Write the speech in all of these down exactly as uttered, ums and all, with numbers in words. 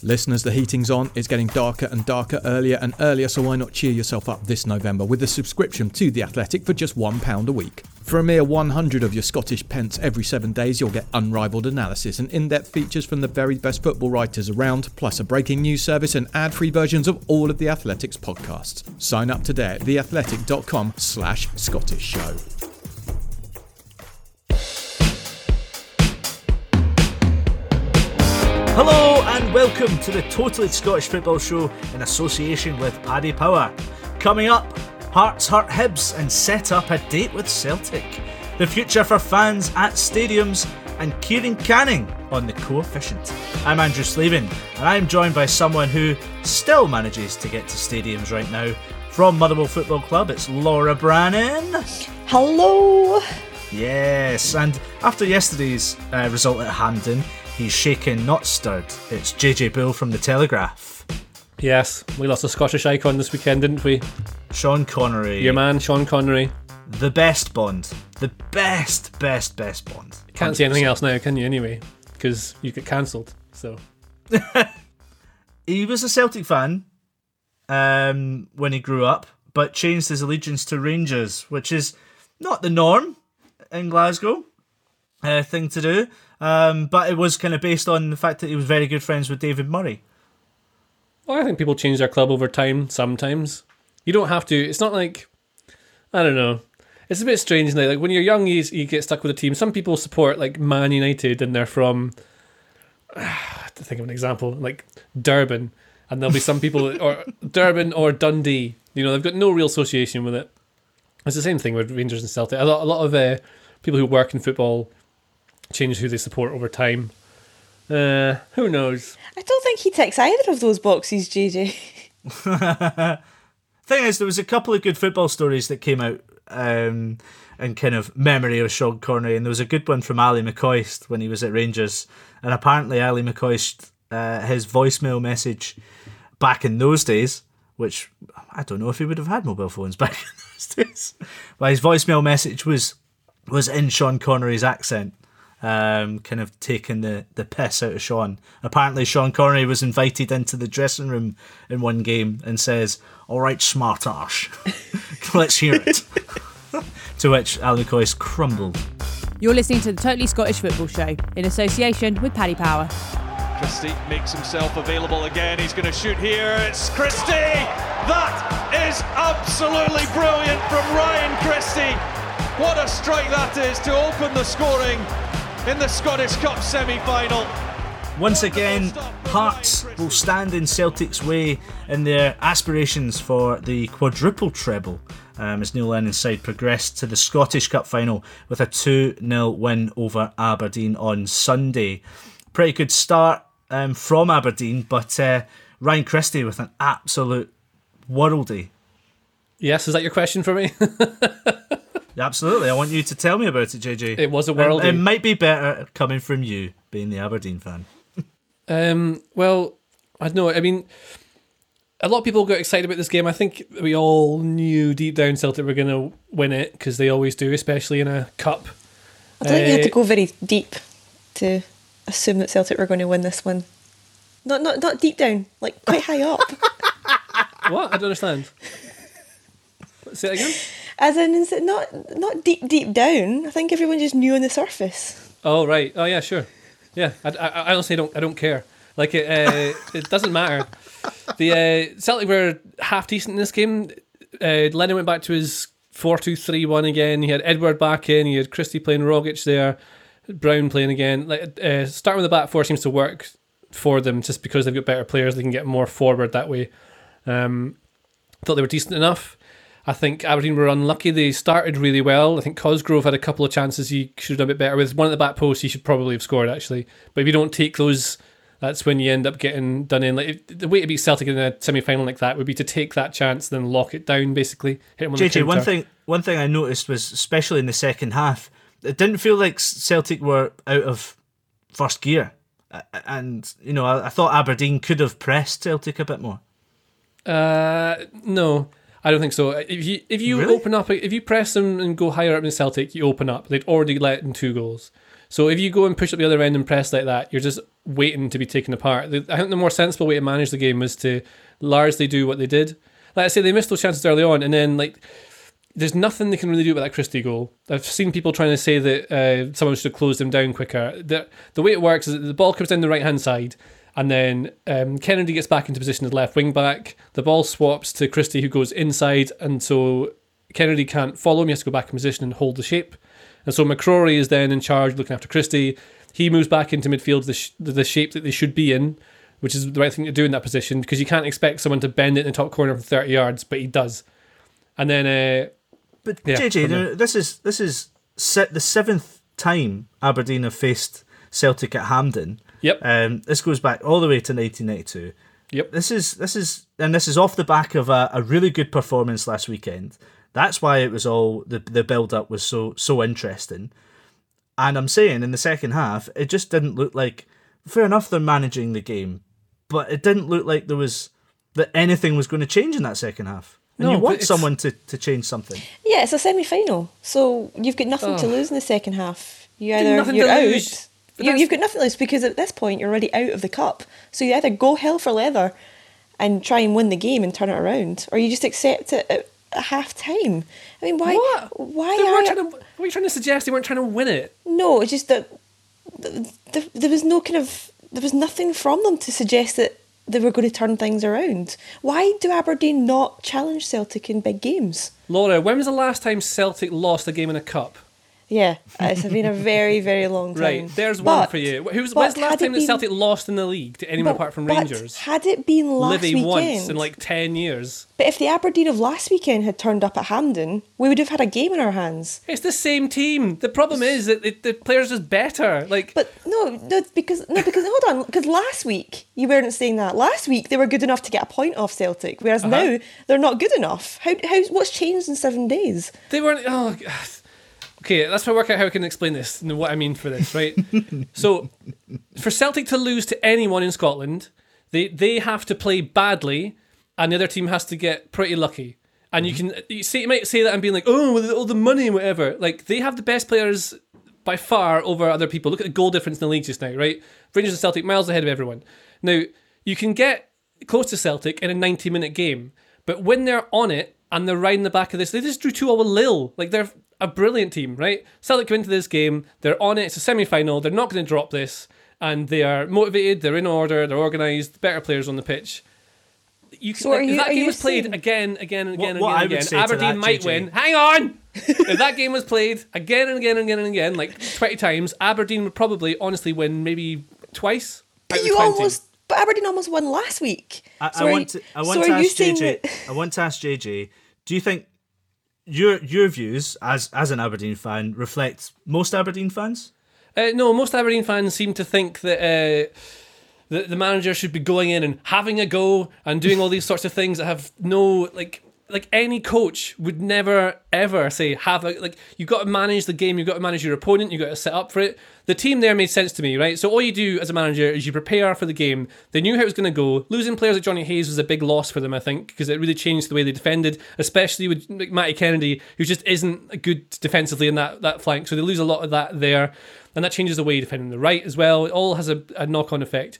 Listeners, the heating's on. It's getting darker and darker, earlier and earlier, so why not cheer yourself up this November with a subscription to The Athletic for just one pound a week. For a mere one hundred of your Scottish pence every seven days, you'll get unrivaled analysis and in-depth features from the very best football writers around, plus a breaking news service and ad-free versions of all of The Athletic's podcasts. Sign up today at theathletic.com slash Scottish Show. Hello and welcome to the Totally Scottish Football Show in association with Paddy Power. Coming up, Hearts hurt Hibs and set up a date with Celtic. The future for fans at stadiums and Kieran Canning on the coefficient. I'm Andrew Slavin, and I'm joined by someone who still manages to get to stadiums right now. From Motherwell Football Club, it's Laura Brannan. Hello. Yes, and after yesterday's uh, result at Hampden, he's shaken, not stirred. It's J J Bull from The Telegraph. Yes, we lost a Scottish icon this weekend, didn't we? Sean Connery. Your man, Sean Connery. The best Bond. The best, best, best Bond. one hundred percent. Can't say anything else now, can you, anyway? Because you get cancelled, so. He was a Celtic fan um, when he grew up, but changed his allegiance to Rangers, which is not the norm in Glasgow uh, thing to do, um, but it was kind of based on the fact that he was very good friends with David Murray. Well, I think people change their club over time sometimes. You don't have to. It's not like, I don't know. It's a bit strange now. Like when you're young, you, you get stuck with a team. Some people support like Man United and they're from, uh, I have to think of an example, like Durban. And there'll be some people, or Durban or Dundee. You know, they've got no real association with it. It's the same thing with Rangers and Celtic. A lot, a lot of uh, people who work in football change who they support over time. Uh, who knows? I don't think he ticks either of those boxes, J J. Thing is, there was a couple of good football stories that came out um, in kind of memory of Sean Connery, and there was a good one from Ally McCoist when he was at Rangers, and apparently Ally McCoist, uh, his voicemail message back in those days, which I don't know if he would have had mobile phones back in those days, but his voicemail message was was in Sean Connery's accent, um, kind of taking the, the piss out of Sean. Apparently Sean Connery was invited into the dressing room in one game and says, "All right, smart arse. Let's hear it." To which Ally McCoist crumbled. You're listening to the Totally Scottish Football Show in association with Paddy Power. Christie makes himself available again. He's going to shoot here. It's Christie. That is absolutely brilliant from Ryan Christie. What a strike that is to open the scoring in the Scottish Cup semi-final. Once again, Hearts will stand in Celtic's way in their aspirations for the quadruple treble um, as Neil Lennon's side progressed to the Scottish Cup final with a two nil win over Aberdeen on Sunday. Pretty good start um, from Aberdeen, but uh, Ryan Christie with an absolute worldie. Yes, is that your question for me? Absolutely, I want you to tell me about it, J J. It was a worldie. It, it might be better coming from you, being the Aberdeen fan. Um, well, I don't know. I mean, a lot of people got excited about this game. I think we all knew deep down Celtic were going to win it because they always do, especially in a cup. I don't think uh, you had to go very deep. to assume that Celtic were going to win this one. Not not not deep down, like quite high up. What? I don't understand. Say it again. As in, is it not not deep deep down? I think everyone just knew on the surface. Oh right. Oh yeah. Sure. Yeah. I, I, I honestly don't. I don't care. Like it. Uh, it doesn't matter. The uh, Celtic were half decent in this game. Uh, Lennon went back to his four two three one again. He had Edward back in. He had Christie playing Rogic there. Brown playing again. Like uh, starting with the back four seems to work for them just because they've got better players. They can get more forward that way. Um, thought they were decent enough. I think Aberdeen were unlucky. They started really well. I think Cosgrove had a couple of chances he should have done a bit better with. One at the back post he should probably have scored, actually. But if you don't take those, that's when you end up getting done in. Like if, the way to beat Celtic in a semi-final like that would be to take that chance and then lock it down, basically. Hit him on J J, the one thing, one thing I noticed was, especially in the second half, it didn't feel like Celtic were out of first gear. And, you know, I, I thought Aberdeen could have pressed Celtic a bit more. Uh, no. I don't think so. If you if you really? open up, if you press them and go higher up in Celtic, you open up. They'd already let in two goals. So if you go and push up the other end and press like that, you're just waiting to be taken apart. I think the more sensible way to manage the game was to largely do what they did. Like I say, they missed those chances early on, and then like there's nothing they can really do about that Christie goal. I've seen people trying to say that uh, someone should have closed them down quicker. The, the way it works is that the ball comes down the right-hand side, and then um, Kennedy gets back into position as left wing back. The ball swaps to Christie, who goes inside, and so Kennedy can't follow him. He has to go back in position and hold the shape. And so McCrory is then in charge, looking after Christie. He moves back into midfield, the, sh- the shape that they should be in, which is the right thing to do in that position, because you can't expect someone to bend it in the top corner from thirty yards, but he does. And then, uh, but yeah, J J, no, this is this is the seventh time Aberdeen have faced Celtic at Hampden. Yep. Um, this goes back all the way to nineteen ninety-two. Yep. This is this is and this is off the back of a, a really good performance last weekend. That's why it was all the the build up was so so interesting. And I'm saying in the second half, it just didn't look like. Fair enough, they're managing the game, but it didn't look like there was that anything was going to change in that second half. And no, you want someone to, to change something. Yeah, it's a semi final, so you've got nothing oh. to lose in the second half. You either you're out. Lose. You, you've got nothing else because at this point you're already out of the cup. So you either go hell for leather and try and win the game and turn it around, or you just accept it at, at half time. I mean, why? What? Why are you? What are you trying to suggest? They weren't trying to win it. No, it's just that the, the, there was no kind of there was nothing from them to suggest that they were going to turn things around. Why do Aberdeen not challenge Celtic in big games? Laura, when was the last time Celtic lost a game in a cup? Yeah, it's been a very, very long time. Right, there's but, one for you. Who was when's the last time that Celtic been, lost in the league to anyone but, apart from Rangers? Had it been last Livy weekend... once in like ten years. But if the Aberdeen of last weekend had turned up at Hampden, we would have had a game in our hands. It's the same team. The problem is that it, the players are better. Like, But no, no, because, no, because hold on, because last week, you weren't saying that. Last week, they were good enough to get a point off Celtic, whereas uh-huh. now, they're not good enough. How, how? What's changed in seven days? They weren't... Oh, God. Okay, let's try to work out how I can explain this and what I mean for this, right? So, for Celtic to lose to anyone in Scotland, they, they have to play badly, and the other team has to get pretty lucky. And you can you, say, you might say that and be like, oh, all the money and whatever. Like, they have the best players by far over other people. Look at the goal difference in the league just now, right? Rangers and Celtic miles ahead of everyone. Now, you can get close to Celtic in a ninety-minute game, but when they're on it and they're riding the back of this, they just drew two all with Lille. Like, they're... a brilliant team, right? Celtic come into this game, they're on it, it's a semi-final, they're not going to drop this, and they are motivated, they're in order, they're organised, better players on the pitch. You, so like, you, if that game was played saying... again, again, and again, what, and again, again Aberdeen that, might J J. win. Hang on! If that game was played again and again and again and again, like twenty times, Aberdeen would probably, honestly, win maybe twice. But you almost, but Aberdeen almost won last week. I, so I want to, I want so to ask J J. That... I want to ask J J. Do you think? Your your views as as an Aberdeen fan reflect most Aberdeen fans? Uh, no, most Aberdeen fans seem to think that uh, that the manager should be going in and having a go and doing all these sorts of things that have no like like any coach would never ever say have a like you've got to manage the game, you've got to manage your opponent, you've got to set up for it. The team there made sense to me, right? So all you do as a manager is you prepare for the game. They knew how it was going to go. Losing players like Johnny Hayes was a big loss for them, I think, because it really changed the way they defended, especially with Matty Kennedy, who just isn't good defensively in that, that flank. So they lose a lot of that there. and that changes the way you're defending the right as well. It all has a, a knock-on effect.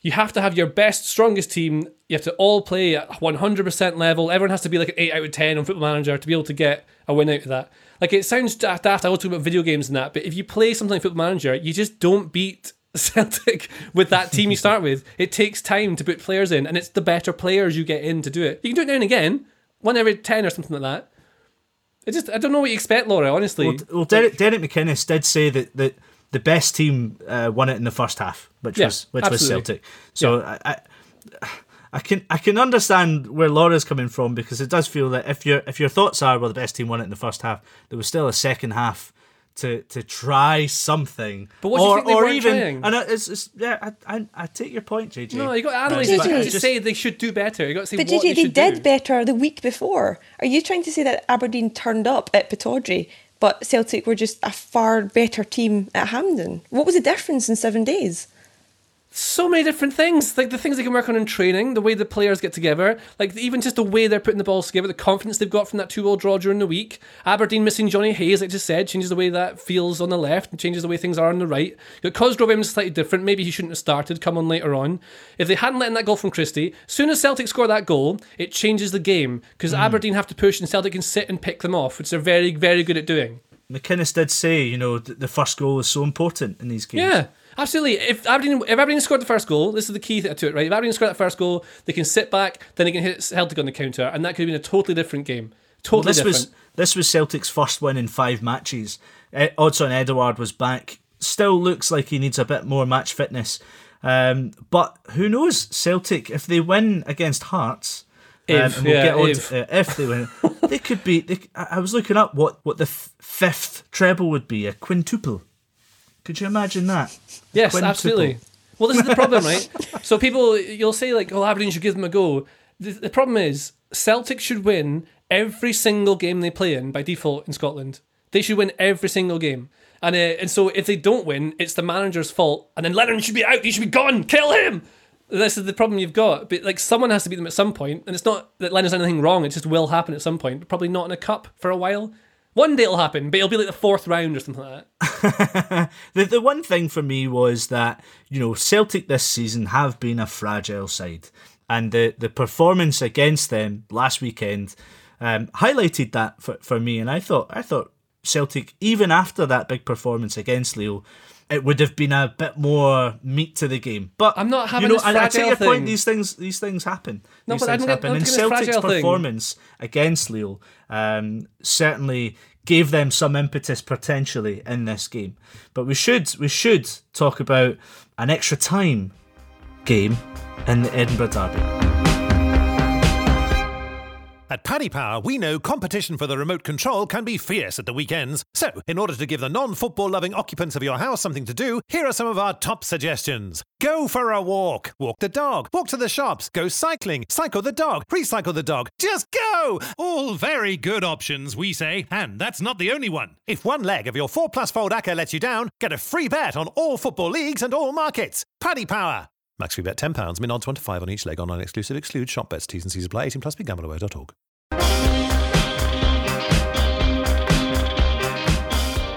You have to have your best, strongest team. You have to all play at one hundred percent level. Everyone has to be like an eight out of ten on Football Manager to be able to get a win out of that. Like, it sounds daft. I always talk about video games and that, but if you play something like Football Manager, you just don't beat Celtic with that team you start with. It takes time to put players in, and it's the better players you get in to do it. You can do it now and again, one every ten or something like that. It just, I don't know what you expect, Laura, honestly. Well, well Derek, Derek McInnes did say that, that the best team uh, won it in the first half, which yeah, was which absolutely. was Celtic. So yeah. I, I, I can I can understand where Laura's coming from, because it does feel that if your if your thoughts are, well, the best team won it in the first half, there was still a second half to to try something. But what do you think they were trying? And it's, it's, yeah, I, I I take your point, J J. No, you got to analyse it. You just say they should do better. You got to say but what J J, they, they should did do. better the week before. Are you trying to say that Aberdeen turned up at Pittodrie, but Celtic were just a far better team at Hampden? What was the difference in seven days? So many different things, like the things they can work on in training, the way the players get together, like even just the way they're putting the balls together, the confidence they've got from that two-all draw during the week. Aberdeen missing Johnny Hayes, like I just said, changes the way that feels on the left and changes the way things are on the right. But Cosgrove is slightly different. Maybe he shouldn't have started, come on later on. If they hadn't let in that goal from Christie, as soon as Celtic score that goal, it changes the game, because mm. Aberdeen have to push and Celtic can sit and pick them off, which they're very, very good at doing. McInnes did say, you know, the first goal is so important in these games. Yeah. Absolutely. If Aberdeen, if Aberdeen scored the first goal, this is the key to it, right? If Aberdeen scored that first goal, they can sit back, then they can hit Celtic on the counter, and that could have been a totally different game. Totally well, this different. Was, this was Celtic's first win in five matches. Odson Edouard was back. Still looks like he needs a bit more match fitness. Um, but who knows? Celtic, if they win against Hearts... If, um, we'll yeah, get if. To, uh, if they win, they could be... They, I was looking up what, what the f- fifth treble would be, a quintuple. Could you imagine that? Yes, Quintuple. Absolutely. Well, this is the problem, right? So people, you'll say like, oh, Aberdeen should give them a go. The, the problem is Celtic should win every single game they play in by default in Scotland. They should win every single game. And uh, and so if they don't win, it's the manager's fault. And then Lennon should be out. He should be gone. Kill him. This is the problem you've got. But like, someone has to beat them at some point. And it's not that Lennon's done anything wrong. It just will happen at some point. But probably not in a cup for a while. One day it'll happen, but it'll be like the fourth round or something like that. the, the one thing for me was that, you know, Celtic this season have been a fragile side. And the, the performance against them last weekend um, highlighted that for, for me. And I thought I thought Celtic, even after that big performance against Lille, it would have been a bit more meat to the game. But I'm not having, you know, this fragile I take your thing. point, these things these things happen. No, these but things I happen. And Celtic's performance thing. against Lille um, certainly gave them some impetus potentially in this game. But we should we should talk about an extra time game in the Edinburgh Derby. At Paddy Power, we know competition for the remote control can be fierce at the weekends. So, in order to give the non-football-loving occupants of your house something to do, here are some of our top suggestions. Go for a walk. Walk the dog. Walk to the shops. Go cycling. Cycle the dog. Recycle the dog. Just go! All very good options, we say, and that's not the only one. If one leg of your four-plus-fold A C C A lets you down, get a free bet on all football leagues and all markets. Paddy Power. Max free bet ten pounds, min odds one to five on each leg, online exclusive, exclude shop bets, T's and C's apply, eighteen plus, begambleaware dot org.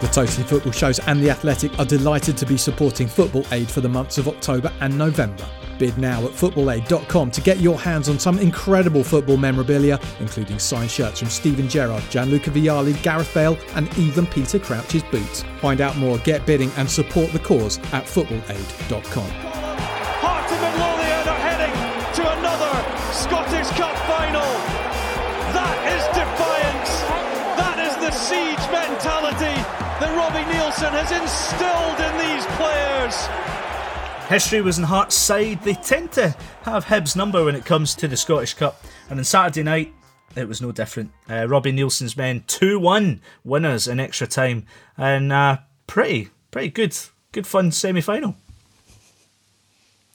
The Totally Football Shows and The Athletic are delighted to be supporting Football Aid for the months of October and November. Bid now at football aid dot com to get your hands on some incredible football memorabilia, including signed shirts from Steven Gerrard, Gianluca Vialli, Gareth Bale and even Peter Crouch's boots. Find out more, get bidding and support the cause at football aid dot com. Hearts of Midlothian are heading to another Scottish Cup final. That is defiance. That is the siege mentality that Robbie Nielsen has instilled in these players. History was in Hearts' side. They tend to have Hibs' number when it comes to the Scottish Cup. And on Saturday night, it was no different. Uh, Robbie Nielsen's men, two one winners in extra time. And uh, pretty, pretty good, good fun semi-final.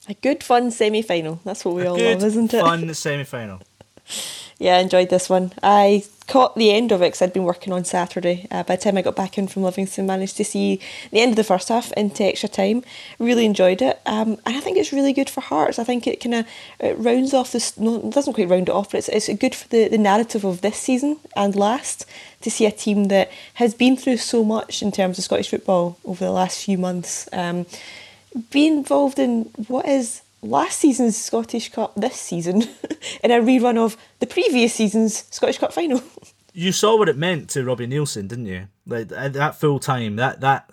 A good fun semi-final. That's what we a all love, isn't it? Good fun semi-final. yeah, I enjoyed this one. I caught the end of it because I'd been working on Saturday. Uh, by the time I got back in from Livingston, managed to see the end of the first half into extra time. Really enjoyed it. Um, and I think it's really good for Hearts. I think it kind of it rounds off this, no, it doesn't quite round it off, but it's, it's good for the, the narrative of this season and last, to see a team that has been through so much in terms of Scottish football over the last few months, um, be involved in what is last season's Scottish Cup this season in a rerun of the previous season's Scottish Cup final. You saw what it meant to Robbie Nielsen, didn't you? Like at that full time, that that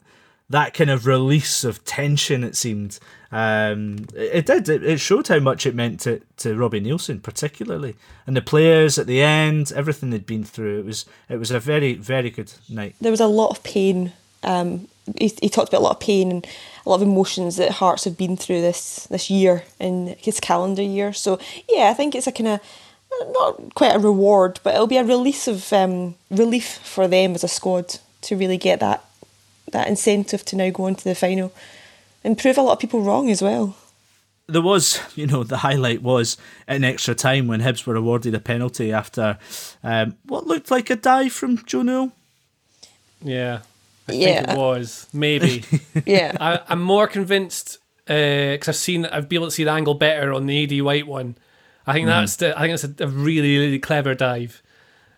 that kind of release of tension, it seemed. Um, it, it did. It, it showed how much it meant to, to Robbie Nielsen, particularly, and the players at the end, everything they'd been through. It was it was a very very good night. There was a lot of pain. Um, he, he talked about a lot of pain and a lot of emotions that Hearts have been through this this year, in his calendar year. So yeah, I think it's a kind of, not quite a reward, but it'll be a release of um, relief for them as a squad to really get that that incentive to now go on to the final and prove a lot of people wrong as well. There was, you know, the highlight was an extra time when Hibs were awarded a penalty after um, what looked like a dive from Joe Newell. Yeah. I think yeah. it was maybe. yeah, I, I'm more convinced because uh, I've seen I've been able to see the angle better on the A D White one. I think mm. that's the, I think that's a, a really really clever dive,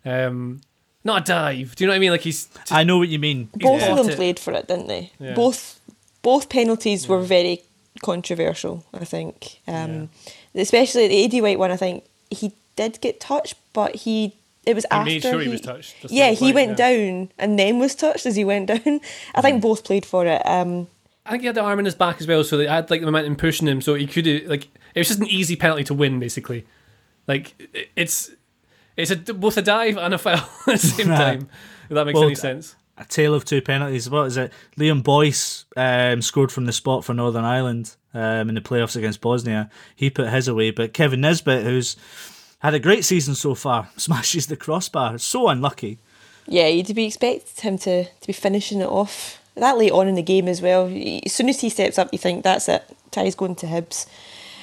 um, not a dive. Do you know what I mean? Like he's. Just, I know what you mean. Both of them it. played for it, didn't they? Yeah. Both both penalties yeah. were very controversial. I think, um, yeah. especially the A D White one. I think he did get touched, but he. It was he after made sure he, he was touched. Yeah, he point, went yeah. down and then was touched as he went down. I think yeah. both played for it. Um, I think he had the arm in his back as well, so they had like the momentum pushing him, so he could like it was just an easy penalty to win basically. Like it's it's a, both a dive and a foul at the same right. time. If that makes well, any sense. A tale of two penalties. What is it? Liam Boyce um, scored from the spot for Northern Ireland um, in the playoffs against Bosnia. He put his away, but Kevin Nisbet, who's had a great season so far, smashes the crossbar. So unlucky. Yeah, you'd be expected him to, to be finishing it off that late on in the game as well. As soon as he steps up, you think, that's it, Ty's going to Hibs.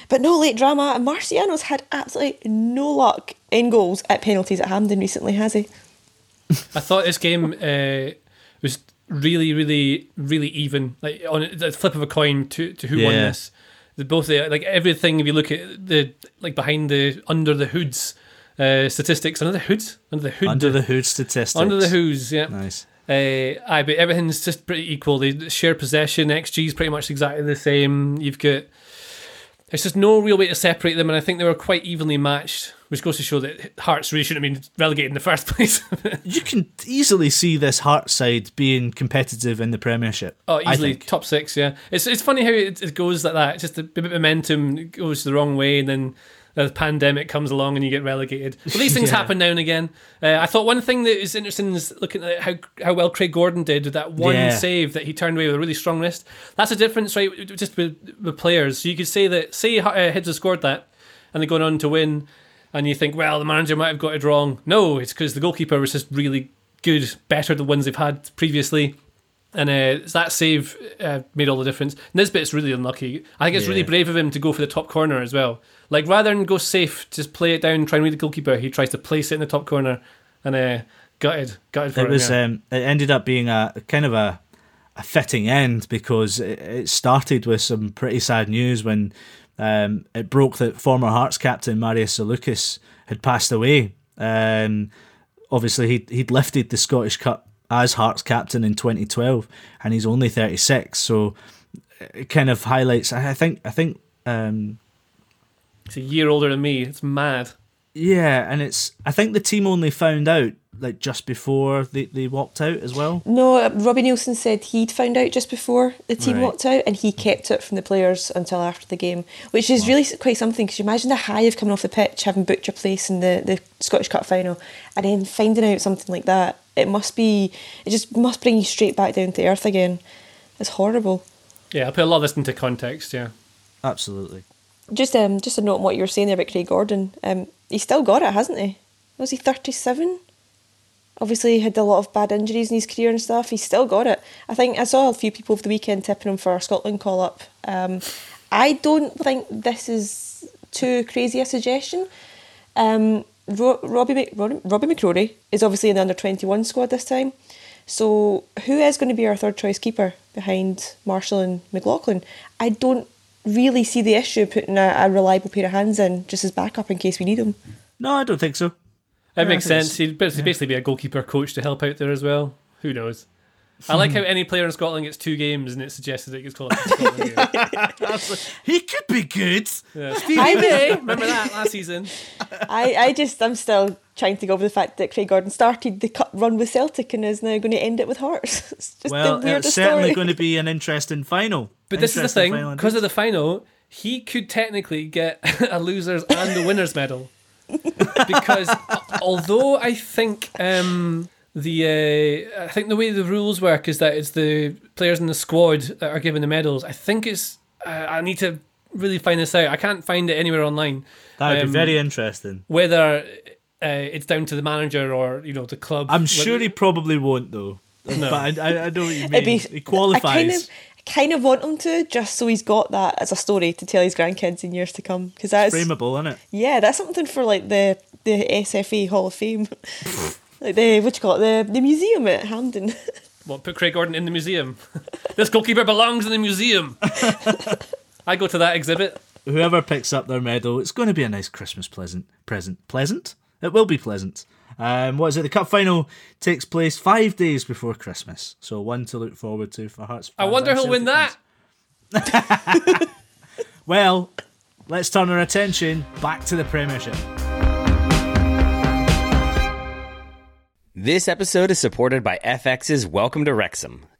But no late drama. Marciano's had absolutely no luck in goals at penalties at Hampden recently, has he? I thought this game uh, was really, really, really even. Like on the flip of a coin to, to who yeah. won this. Both the like everything. If you look at the like behind the under the hoods uh, statistics, under the hoods, under the hood, under the hood statistics, under the hoods. Yeah, nice. Uh, aye, but everything's just pretty equal. They share possession. X G is pretty much exactly the same. You've got. There's just no real way to separate them, and I think they were quite evenly matched, which goes to show that Hearts really shouldn't have been relegated in the first place. You can easily see this Hearts side being competitive in the Premiership. Oh, easily top six, yeah. It's it's funny how it, it goes like that. It's just a bit of momentum goes the wrong way, and then the pandemic comes along and you get relegated. But these things yeah. happen now and again. Uh, I thought one thing that is interesting is looking at how how well Craig Gordon did with that one yeah. save that he turned away with a really strong wrist. That's a difference, right? Just with, with players. So you could say that, say uh, Hibs have scored that and they're going on to win, and you think, well, the manager might have got it wrong. No, it's because the goalkeeper was just really good, better than the ones they've had previously. And uh, that save uh, made all the difference. Nisbet's really unlucky. I think it's yeah. really brave of him to go for the top corner as well. Like, rather than go safe, just play it down, try and read the goalkeeper, he tries to place it in the top corner and uh, gutted, gutted for it. It was, yeah. um, it ended up being a kind of a, a fitting end because it, it started with some pretty sad news when um, it broke that former Hearts captain Marius Salukas had passed away. Um, obviously, he'd, he'd lifted the Scottish Cup as Hearts captain in twenty twelve, and he's only thirty-six, so it kind of highlights. I think I think um, it's a year older than me. It's mad. Yeah, and it's. I think the team only found out like just before they, they walked out as well. No, Robbie Nielsen said he'd found out just before the team right. walked out, and he kept it from the players until after the game, which is wow. really quite something. Because you imagine the high of coming off the pitch, having booked your place in the, the Scottish Cup final, and then finding out something like that. It must be, it just must bring you straight back down to earth again. It's horrible. Yeah, I put a lot of this into context, yeah. Absolutely. Just um, just a note on what you were saying there about Craig Gordon. Um, he's still got it, hasn't he? Was he thirty-seven? Obviously, he had a lot of bad injuries in his career and stuff. He's still got it. I think I saw a few people over the weekend tipping him for a Scotland call-up. Um, I don't think this is too crazy a suggestion. Um, Ro- Robbie, Robbie, Robbie McCrory is obviously in the under twenty-one squad this time. So who is going to be our third choice keeper behind Marshall and McLaughlin? I don't really see the issue of putting a, a reliable pair of hands in just as backup in case we need them. No, I don't think so. That yeah, makes sense. He'd basically yeah. be a goalkeeper coach to help out there as well. Who knows? I like how any player in Scotland gets two games and it's suggested that he gets called up to Scotland. Like, he could be good. Yeah. I do. Remember that last season? I, I just, I'm still trying to go over the fact that Craig Gordon started the cup run with Celtic and is now going to end it with Hearts. It's just well, the weirdest it's certainly story. Going to be an interesting final. But interesting this is the thing, because of the final, he could technically get a loser's and a winner's medal. Because although I think... Um, The uh, I think the way the rules work is that it's the players in the squad that are given the medals. I think it's uh, I need to really find this out. I can't find it anywhere online. That would um, be very interesting. Whether uh, it's down to the manager or you know the club. I'm sure he probably won't though. No. But I, I, I don't mean be, he qualifies. I kind, of, I kind of want him to just so he's got that as a story to tell his grandkids in years to come. Because that's it's frameable, isn't it? Yeah, that's something for like the the S F A Hall of Fame. Like the, what you call it, the, the museum at Hampden. What, put Craig Gordon in the museum? This goalkeeper belongs in the museum. I go to that exhibit. Whoever picks up their medal, it's going to be a nice Christmas pleasant present. Pleasant? It will be pleasant. Um, what is it? The Cup Final takes place five days before Christmas. So one to look forward to for Hearts. I wonder who'll win that. Well, let's turn our attention back to the Premiership. This episode is supported by F X's Welcome to Wrexham.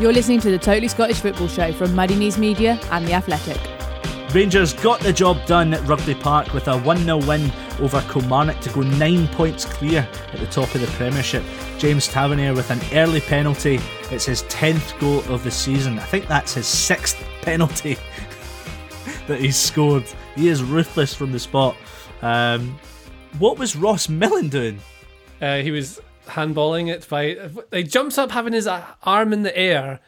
You're listening to the Totally Scottish Football Show from Muddy Knees Media and The Athletic. Rangers got the job done at Rugby Park with a one nil win over Kilmarnock to go nine points clear at the top of the Premiership. James Tavernier with an early penalty. It's his tenth goal of the season. I think that's his sixth penalty that he's scored. He is ruthless from the spot. Um, what was Ross Millen doing? Uh, he was handballing it by... He jumps up having his arm in the air,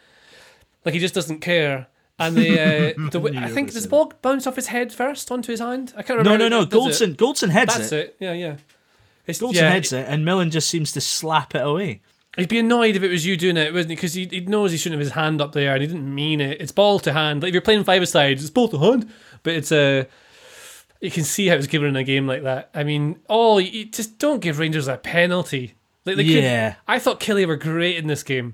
like he just doesn't care. And they, uh, the, I think does the ball bounce off his head first onto his hand? I can't remember. No, no, no. Goldson, it. Goldson heads That's it. it. Yeah, yeah. It's, Goldson yeah, heads it, and Millen just seems to slap it away. He'd be annoyed if it was you doing it, wouldn't he? Because he, he knows he shouldn't have his hand up there and he didn't mean it. It's ball to hand. Like if you're playing five-a-sides, it's ball to hand. But it's a... Uh, you can see how it's given in a game like that. I mean, oh, you just don't give Rangers a penalty. Like they yeah. Could, I thought Killie were great in this game.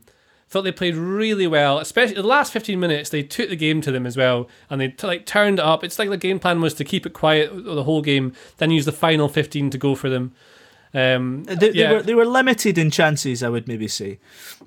Thought they played really well. Especially the last fifteen minutes, they took the game to them as well. And they t- like turned it up. It's like the game plan was to keep it quiet the whole game, then use the final fifteen to go for them. Um, they, yeah. they were they were limited in chances, I would maybe say,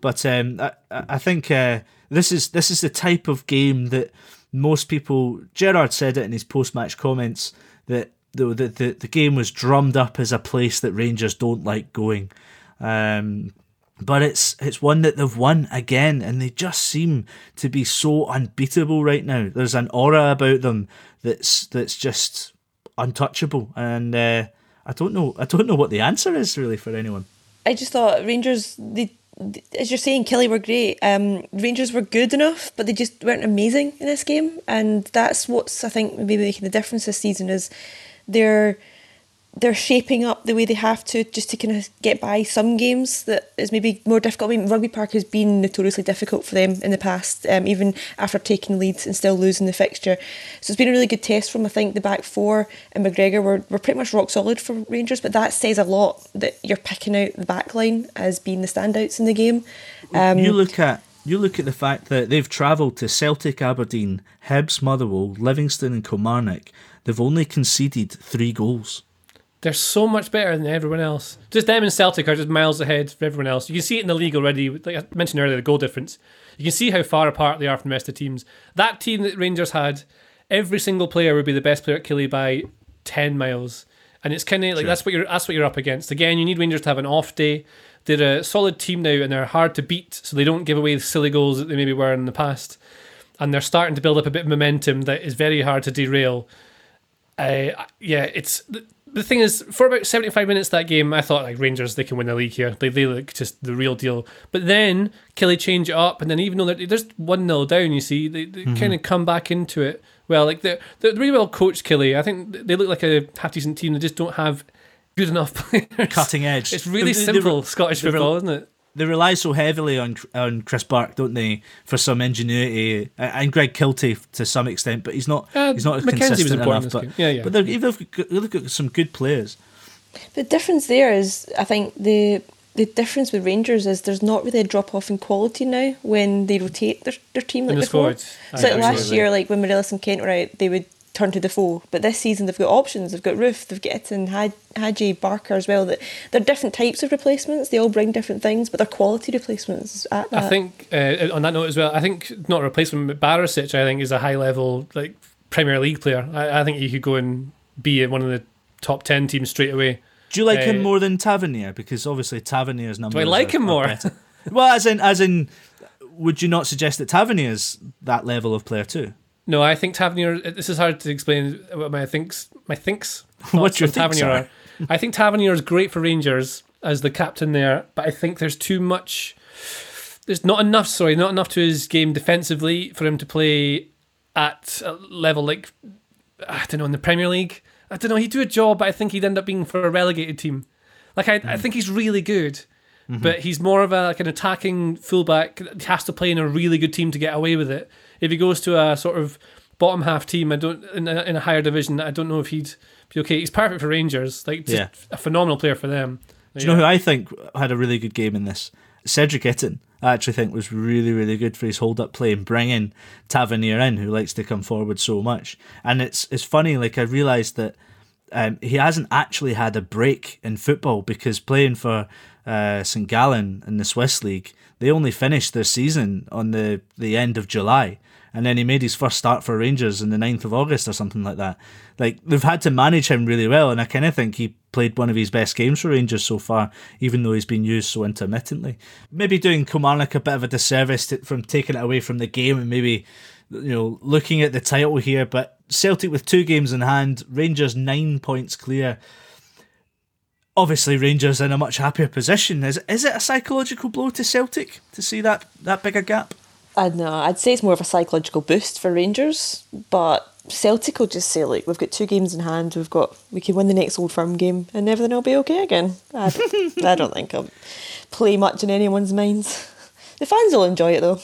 but um, I I think uh, this is this is the type of game that most people. Gerard said it in his post match comments that the, the the game was drummed up as a place that Rangers don't like going, um, but it's it's one that they've won again, and they just seem to be so unbeatable right now. There's an aura about them that's that's just untouchable, and. Uh, I don't know. I don't know what the answer is really for anyone. I just thought Rangers. They, they, as you're saying, Killie were great. Um, Rangers were good enough, but they just weren't amazing in this game. And that's what's I think maybe making the difference this season is they're they're shaping up the way they have to just to kind of get by some games that is maybe more difficult. I mean, Rugby Park has been notoriously difficult for them in the past, um, even after taking leads and still losing the fixture. So it's been a really good test for them. I think the back four and McGregor were, were pretty much rock solid for Rangers, but that says a lot that you're picking out the back line as being the standouts in the game. Um, you look at you look at the fact that they've travelled to Celtic, Aberdeen, Hibs, Motherwell, Livingston and Kilmarnock. They've only conceded three goals. They're so much better than everyone else. Just them and Celtic are just miles ahead for everyone else. You can see it in the league already. Like I mentioned earlier, the goal difference. You can see how far apart they are from the rest of the teams. That team that Rangers had every single player would be the best player at Killie by ten miles. And it's kind of like, sure. that's what you're that's what you're up against. Again, you need Rangers to have an off day. They're a solid team now and they're hard to beat, so they don't give away the silly goals that they maybe were in the past. And they're starting to build up a bit of momentum that is very hard to derail. Uh, yeah, it's the, the thing is, for about seventy-five minutes that game, I thought, like, Rangers, they can win the league here. They, they look just the real deal. But then Killie change it up, and then even though they're just one nil down, you see, they, they mm-hmm. kind of come back into it. Well, like they're, they're really well coached, Killie. I think they look like a half-decent team. They just don't have good enough players. Cutting edge. It's really they, simple they, Scottish they, football, they, isn't it? They rely so heavily on on Chris Burke, don't they, for some ingenuity, and Greg Kilty to some extent, but he's not uh, he's not Mackenzie consistent enough. But, yeah, yeah. but they're, they've got some good players. The difference there is, I think, the the difference with Rangers is there's not really a drop-off in quality now when they rotate their, their team like before. So like last year, like when Morelos and Kent were out, they would turn to Defoe. But this season, they've got options. They've got Roof, they've got Eton, Hadji, Barker as well. That they're different types of replacements. They all bring different things, but they're quality replacements at that. I think, uh, on that note as well, I think, not a replacement, but Barisic, I think, is a high-level, like, Premier League player. I, I think he could go and be one of the top ten teams straight away. Do you like uh, him more than Tavernier? Because obviously Tavernier's numbers. Do I like are, him more? Well, as in, as in, would you not suggest that Tavernier's that level of player too? No, I think Tavernier. This is hard to explain. What my thinks, my thinks. What your thinks Tavernier are? are. I think Tavernier is great for Rangers as the captain there, but I think there's too much. There's not enough. Sorry, not enough to his game defensively for him to play at a level like, I don't know, in the Premier League. I don't know. He'd do a job, but I think he'd end up being for a relegated team. Like I, mm. I think he's really good, mm-hmm. but he's more of a like an attacking fullback. He has to play in a really good team to get away with it. If he goes to a sort of bottom half team, I don't in a, in a higher division, I don't know if he'd be okay. He's perfect for Rangers, like just yeah. a phenomenal player for them. Do you yeah. know who I think had a really good game in this? Cedric Itton, I actually think, was really, really good for his hold-up play and bringing Tavernier in, who likes to come forward so much. And it's it's funny, like I realised that um, he hasn't actually had a break in football because playing for uh, St Gallen in the Swiss League, they only finished their season on the, the end of July. And then he made his first start for Rangers on the ninth of August or something like that. Like, they've had to manage him really well, and I kind of think he played one of his best games for Rangers so far, even though he's been used so intermittently. Maybe doing Kilmarnock a bit of a disservice to, from taking it away from the game and maybe, you know, looking at the title here, but Celtic with two games in hand, Rangers nine points clear. Obviously, Rangers in a much happier position. Is, is it a psychological blow to Celtic to see that, that bigger gap? I know, I'd say it's more of a psychological boost for Rangers, but Celtic will just say, like, we've got two games in hand, we've got, we can win the next Old Firm game, and everything will be okay again. I don't, I don't think I'll play much in anyone's minds. The fans will enjoy it, though.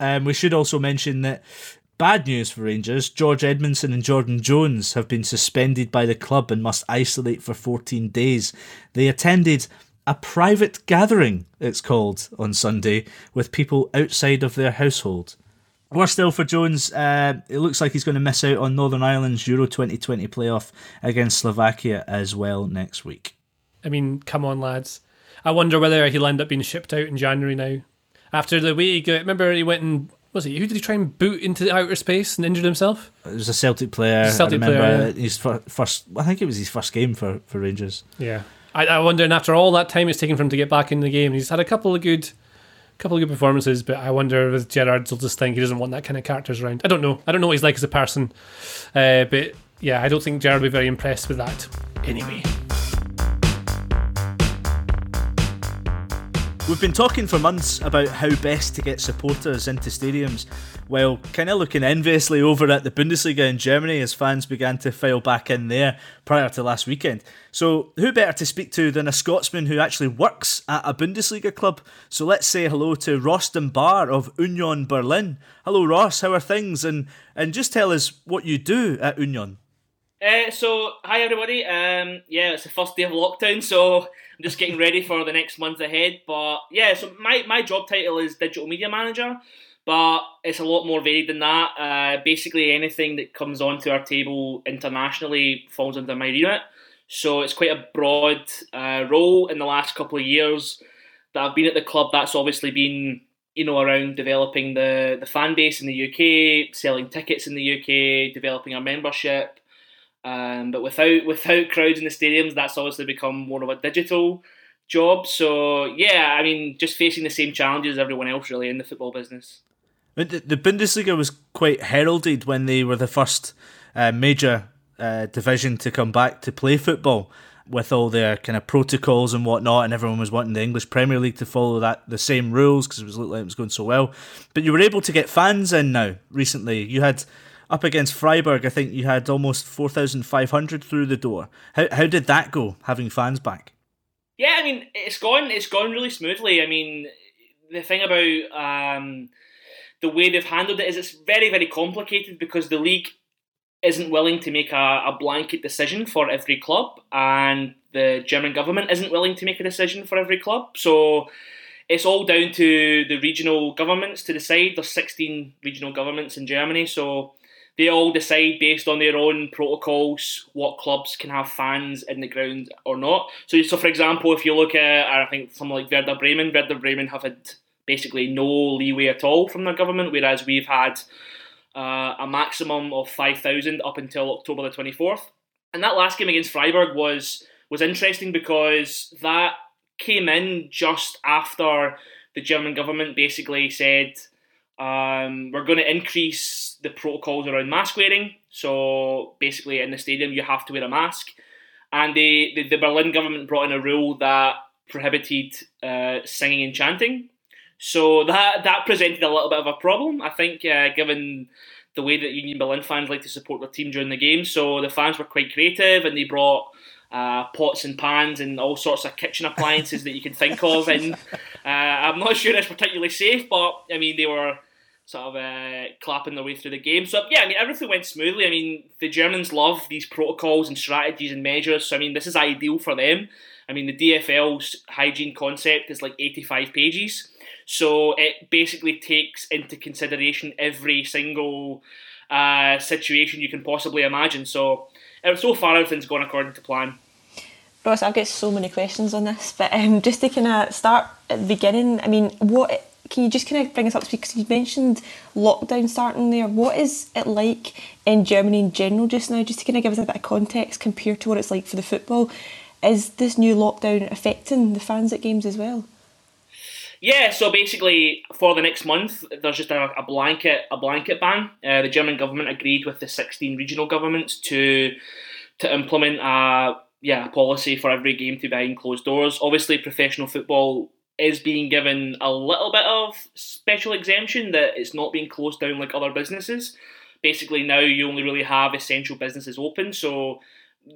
Um, we should also mention that bad news for Rangers, George Edmondson and Jordan Jones have been suspended by the club and must isolate for fourteen days. They attended a private gathering, it's called, on Sunday, with people outside of their household. Worse still for Jones, uh, it looks like he's going to miss out on Northern Ireland's Euro twenty twenty playoff against Slovakia as well next week. I mean, come on, lads. I wonder whether he'll end up being shipped out in January now. After the way he got, remember he went and, was it, who did he try and boot into the outer space and injured himself? It was a Celtic player. A Celtic I remember player, yeah. His first, I think it was his first game for, for Rangers. Yeah. I, I wonder, and after all that time it's taken for him to get back in the game, he's had a couple of good couple of good performances, but I wonder if Gerard will just think he doesn't want that kind of characters around. I don't know. I don't know what he's like as a person. Uh, but yeah, I don't think Gerard will be very impressed with that anyway. We've been talking for months about how best to get supporters into stadiums, while kind of looking enviously over at the Bundesliga in Germany as fans began to file back in there prior to last weekend. So who better to speak to than a Scotsman who actually works at a Bundesliga club? So let's say hello to Rostam Bar of Union Berlin. Hello Ross, how are things? And and just tell us what you do at Union. Uh, so, hi everybody. Um, yeah, it's the first day of lockdown, so I'm just getting ready for the next month ahead. But yeah, so my, my job title is Digital Media Manager, but it's a lot more varied than that. Uh, basically, anything that comes onto our table internationally falls under my unit. So it's quite a broad uh, role. In the last couple of years that I've been at the club, that's obviously been you know, around developing the, the fan base in the U K, selling tickets in the U K, developing our membership. Um, but without without crowds in the stadiums, that's obviously become more of a digital job. So, yeah, I mean, just facing the same challenges as everyone else, really, in the football business. The, the Bundesliga was quite heralded when they were the first uh, major uh, division to come back to play football, with all their kind of protocols and whatnot, and everyone was wanting the English Premier League to follow that the same rules because it was looked like it was going so well. But you were able to get fans in now recently. You had, up against Freiburg, I think you had almost four thousand five hundred through the door. How how did that go, having fans back? Yeah, I mean, it's gone it's gone really smoothly. I mean, the thing about um, the way they've handled it is it's very, very complicated because the league isn't willing to make a, a blanket decision for every club, and the German government isn't willing to make a decision for every club. So it's all down to the regional governments to decide. There's sixteen regional governments in Germany, so they all decide based on their own protocols what clubs can have fans in the ground or not. So, so for example, if you look at, I think, something like Werder Bremen, Werder Bremen have had basically no leeway at all from their government, whereas we've had uh, a maximum of five thousand up until October the twenty-fourth. And that last game against Freiburg was, was interesting because that came in just after the German government basically said, Um, we're going to increase the protocols around mask wearing. So basically in the stadium you have to wear a mask. And they, the, the Berlin government brought in a rule that prohibited uh, singing and chanting. So that that presented a little bit of a problem, I think, uh, given the way that Union Berlin fans like to support their team during the game. So the fans were quite creative and they brought Uh, pots and pans and all sorts of kitchen appliances that you can think of, and uh, I'm not sure it's particularly safe, but I mean they were sort of uh, clapping their way through the game. So yeah, I mean everything went smoothly. I mean the Germans love these protocols and strategies and measures, so I mean this is ideal for them. I mean the D F L's hygiene concept is like eighty-five pages, so it basically takes into consideration every single uh, situation you can possibly imagine. So so far everything's gone according to plan. Ross, I've got so many questions on this, but um, just to kind of start at the beginning, I mean, what can you just kind of bring us up to speed, because you mentioned lockdown starting there. What is it like in Germany in general just now, just to kind of give us a bit of context compared to what it's like for the football? Is this new lockdown affecting the fans at games as well? Yeah, so basically for the next month, there's just a, a blanket a blanket ban. Uh, the German government agreed with the sixteen regional governments to to implement a yeah a policy for every game to be behind closed doors. Obviously, professional football is being given a little bit of special exemption that it's not being closed down like other businesses. Basically, now you only really have essential businesses open, so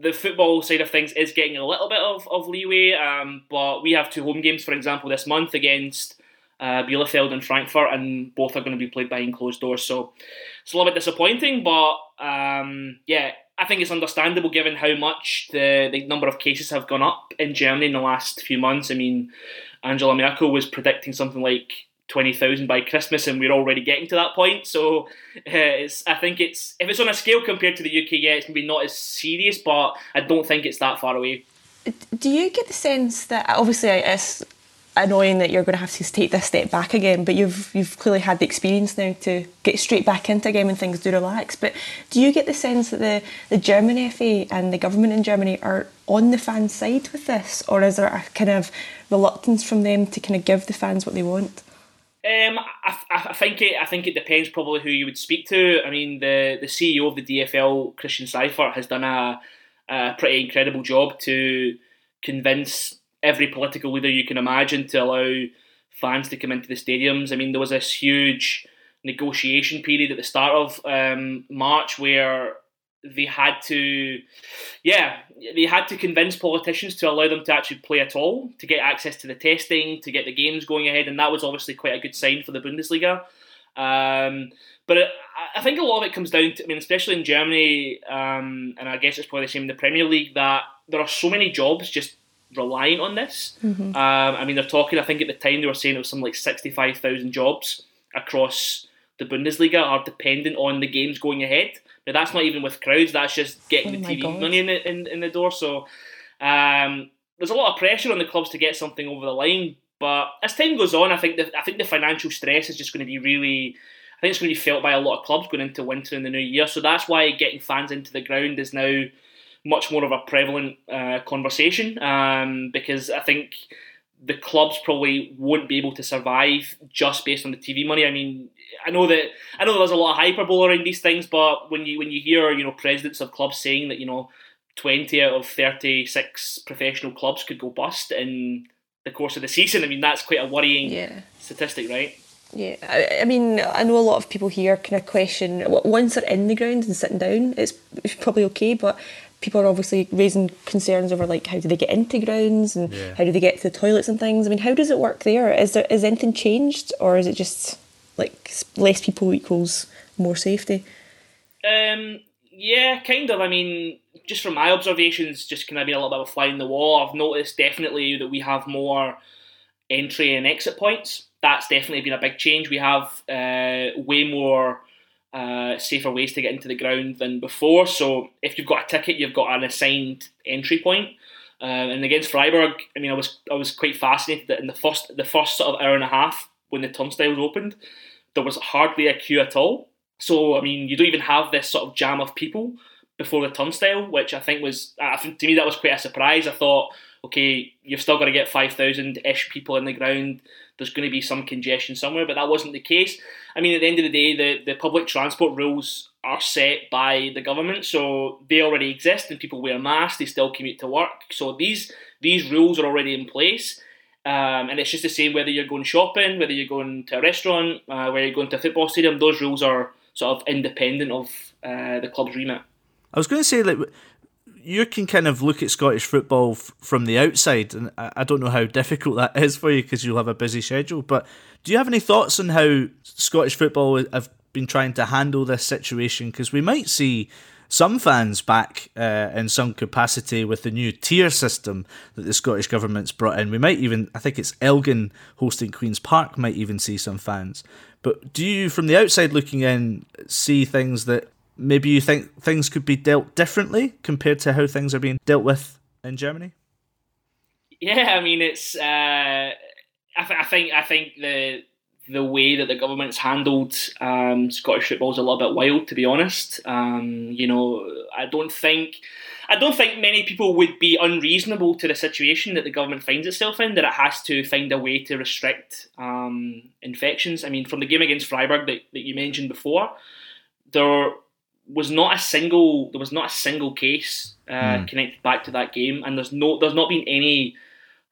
the football side of things is getting a little bit of, of leeway, um, but we have two home games, for example, this month against uh, Bielefeld and Frankfurt, and both are going to be played behind closed doors. So it's a little bit disappointing, but um, yeah, I think it's understandable given how much the, the number of cases have gone up in Germany in the last few months. I mean, Angela Merkel was predicting something like twenty thousand by Christmas, and we're already getting to that point. So uh, it's, I think it's, if it's on a scale compared to the U K, yeah, it's maybe not as serious, but I don't think it's that far away. Do you get the sense that, obviously it's annoying that you're going to have to take this step back again, but you've you've clearly had the experience now to get straight back into a game and things do relax, but do you get the sense that the, the German F A and the government in Germany are on the fan side with this, or is there a kind of reluctance from them to kind of give the fans what they want? Um, I, I think it. I think it depends probably who you would speak to. I mean, the, the C E O of the D F L, Christian Seifert, has done a, a pretty incredible job to convince every political leader you can imagine to allow fans to come into the stadiums. I mean, there was this huge negotiation period at the start of um, March where they had to, yeah, they had to convince politicians to allow them to actually play at all, to get access to the testing, to get the games going ahead, and that was obviously quite a good sign for the Bundesliga. Um, but it, I think a lot of it comes down to, I mean, especially in Germany, um, and I guess it's probably the same in the Premier League, that there are so many jobs just reliant on this. Mm-hmm. Um, I mean, they're talking, I think at the time they were saying it was something like sixty-five thousand jobs across the Bundesliga are dependent on the games going ahead. Now, that's not even with crowds, that's just getting oh the T V God. money in the, in, in the door. So um, there's a lot of pressure on the clubs to get something over the line, But as time goes on, I think the, I think the financial stress is just going to be really... I think it's going to be felt by a lot of clubs going into winter and the new year. So that's why getting fans into the ground is now much more of a prevalent uh, conversation, um, because I think the clubs probably won't be able to survive just based on the T V money. I mean, I know that I know there's a lot of hyperbole around these things, but when you when you hear, you know, presidents of clubs saying that, you know, twenty out of thirty-six professional clubs could go bust in the course of the season, I mean, that's quite a worrying yeah. statistic, right? Yeah, I, I mean, I know a lot of people here kind of question, once they're in the ground and sitting down, it's probably okay, but people are obviously raising concerns over, like, how do they get into grounds and yeah. how do they get to the toilets and things? I mean, how does it work there? Is there is anything changed, or is it just, like, less people equals more safety? Um, yeah, kind of. I mean, just from my observations, just kind of being a little bit of a fly in the wall, I've noticed definitely that we have more entry and exit points. That's definitely been a big change. We have uh, way more uh, safer ways to get into the ground than before. So if you've got a ticket, you've got an assigned entry point. Uh, and against Freiburg, I mean, I was I was quite fascinated that in the first the first sort of hour and a half when the turnstiles opened, there was hardly a queue at all. So I mean, you don't even have this sort of jam of people before the turnstile, which I think was I think to me that was quite a surprise. I thought, okay, you've still got to get five thousand-ish people in the ground. There's going to be some congestion somewhere, but that wasn't the case. I mean, at the end of the day, the, the public transport rules are set by the government, so they already exist, and people wear masks, they still commute to work. So these these rules are already in place, um, and it's just the same whether you're going shopping, whether you're going to a restaurant, uh, whether you're going to a football stadium. Those rules are sort of independent of uh, the club's remit. I was going to say, like, you can kind of look at Scottish football f- from the outside, and I-, I don't know how difficult that is for you because you'll have a busy schedule, but do you have any thoughts on how Scottish football have been trying to handle this situation? Because we might see some fans back uh, in some capacity with the new tier system that the Scottish government's brought in. We might even, I think it's Elgin hosting Queen's Park, might even see some fans. But do you, from the outside looking in, see things that maybe you think things could be dealt differently compared to how things are being dealt with in Germany? Yeah, I mean, it's. Uh, I, th- I think. I think the the way that the government's handled um, Scottish football is a little bit wild, to be honest. Um, you know, I don't think. I don't think many people would be unreasonable to the situation that the government finds itself in. That it has to find a way to restrict um, infections. I mean, from the game against Freiburg that, that you mentioned before, there. was not a single there was not a single case uh, mm. connected back to that game, and there's no there's not been any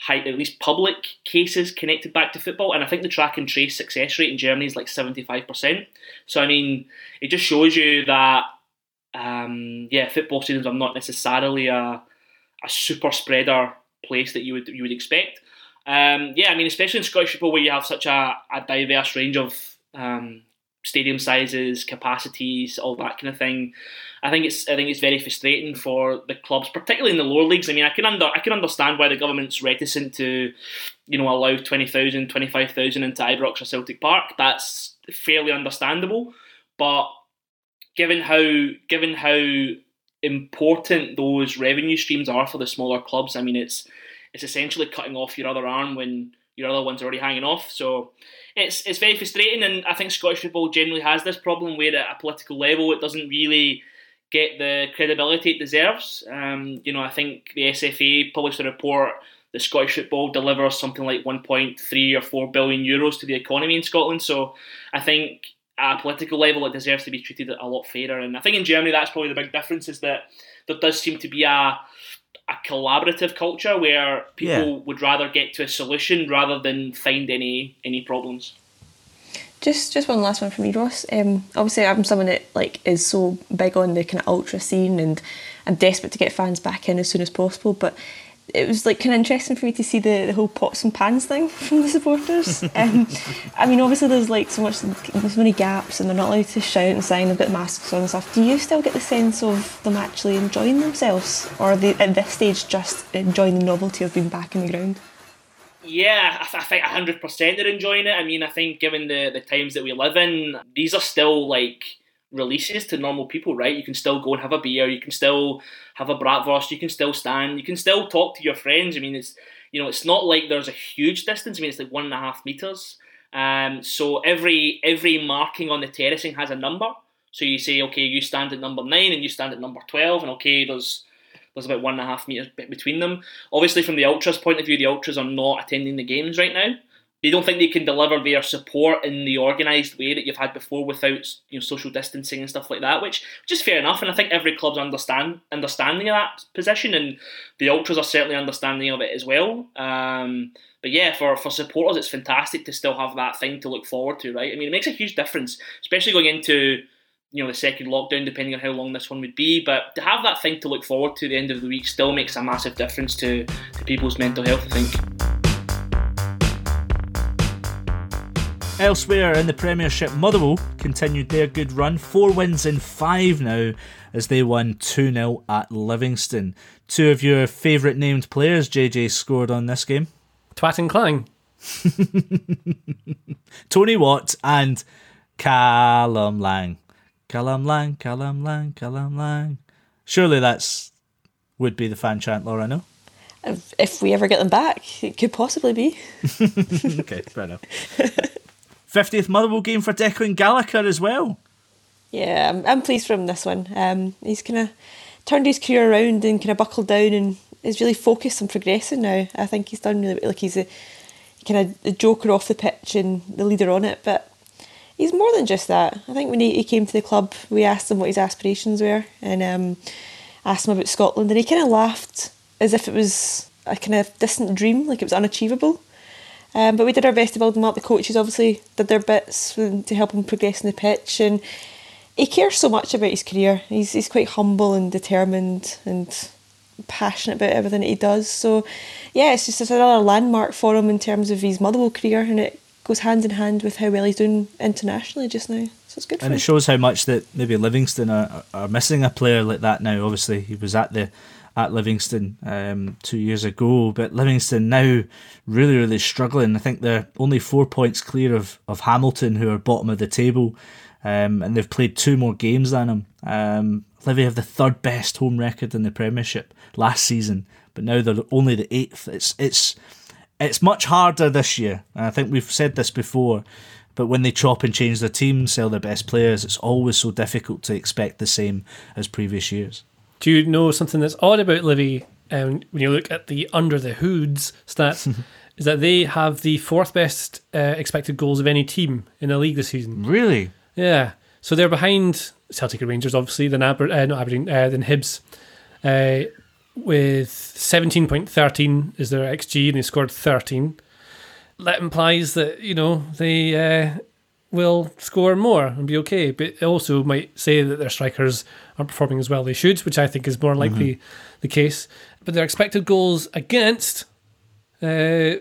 high, at least public cases connected back to football. And I think the track and trace success rate in Germany is like seventy-five percent. So I mean, it just shows you that um, yeah, football stadiums are not necessarily a a super spreader place that you would you would expect. Um, yeah, I mean, especially in Scottish football where you have such a, a diverse range of um, stadium sizes, capacities, all that kind of thing. I think it's I think it's very frustrating for the clubs, particularly in the lower leagues. I mean, I can under I can understand why the government's reticent to, you know, allow twenty thousand, twenty-five thousand into Ibrox or Celtic Park. That's fairly understandable. But given how given how important those revenue streams are for the smaller clubs, I mean, it's it's essentially cutting off your other arm when your other one's already hanging off. So it's it's very frustrating, and I think Scottish football generally has this problem where at a political level it doesn't really get the credibility it deserves. Um, you know, I think the S F A published a report that Scottish football delivers something like one point three or four billion euros to the economy in Scotland. So I think at a political level it deserves to be treated a lot fairer. And I think in Germany that's probably the big difference, is that there does seem to be a a collaborative culture where people yeah. would rather get to a solution rather than find any any problems. Just just one last one from me, Ross. Um, obviously, I'm someone that like is so big on the kind of ultra scene, and I'm desperate to get fans back in as soon as possible. But it was like kind of interesting for me to see the, the whole pots and pans thing from the supporters. um, I mean, obviously, there's like so much, there's so many gaps, and they're not allowed to shout and sign. They've got masks on and stuff. Do you still get the sense of them actually enjoying themselves, or are they at this stage just enjoying the novelty of being back in the ground? Yeah, I, th- I think a hundred percent they're enjoying it. I mean, I think given the the times that we live in, these are still like releases to normal people, right? You can still go and have a beer, you can still have a bratwurst, you can still stand, you can still talk to your friends. I mean, it's you know, it's not like there's a huge distance. I mean, it's like one and a half metres. Um, so every every marking on the terracing has a number. So you say, okay, you stand at number nine and you stand at number twelve, and okay, there's there's about one and a half metres between them. Obviously, from the Ultras' point of view, the Ultras are not attending the games right now. They don't think they can deliver their support in the organised way that you've had before without, you know, social distancing and stuff like that, which, which is fair enough. And I think every club's understand understanding of that position, and the Ultras are certainly understanding of it as well. Um, but yeah, for, for supporters, it's fantastic to still have that thing to look forward to, right? I mean, it makes a huge difference, especially going into, you know, the second lockdown, depending on how long this one would be. But to have that thing to look forward to at the end of the week still makes a massive difference to, to people's mental health, I think. Elsewhere in the Premiership, Motherwell continued their good run. Four wins in five now as they won two nil at Livingston. Two of your favourite named players, J J, scored on this game. Twat and Clang. Tony Watt and Callum Lang. Callum Lang, Callum Lang, Callum Lang. Surely that's would be the fan chant, Laura, no? If, if we ever get them back, it could possibly be. Okay, fair enough. fiftieth Motherwell game for Declan Gallagher as well. Yeah, I'm, I'm pleased for him this one. Um, he's kind of turned his career around and kind of buckled down and is really focused on progressing now. I think he's done really, like, he's a kind of the joker off the pitch and the leader on it, but he's more than just that. I think when he, he came to the club, we asked him what his aspirations were and um, asked him about Scotland, and he kind of laughed as if it was a kind of distant dream, like it was unachievable. Um, but we did our best to build him up. The coaches obviously did their bits to help him progress in the pitch, and he cares so much about his career. He's he's quite humble and determined and passionate about everything that he does. So yeah, it's just it's another landmark for him in terms of his Motherwell career, and it goes hand in hand with how well he's doing internationally just now. So it's good for him. And it shows how much that maybe Livingston are, are missing a player like that now. Obviously, he was at the at Livingston um, two years ago, but Livingston now really, really struggling. I think they're only four points clear of, of Hamilton, who are bottom of the table, um, and they've played two more games than him. Um, Livy have the third best home record in the Premiership last season, but now they're only the eighth. It's it's it's much harder this year. I think we've said this before, but when they chop and change their team, sell their best players, it's always so difficult to expect the same as previous years. Do you know something that's odd about Livy um, when you look at the under the hoods stats is that they have the fourth best uh, expected goals of any team in the league this season. Really? Yeah. So they're behind Celtic and Rangers, obviously, then Aber- uh, not Aberdeen, uh, then Hibs, uh, with seventeen point one three is their X G, and they scored thirteen. That implies that, you know, they uh, will score more and be okay, but it also might say that their strikers aren't performing as well as they should, which I think is more likely mm-hmm. the case. But their expected goals against, uh,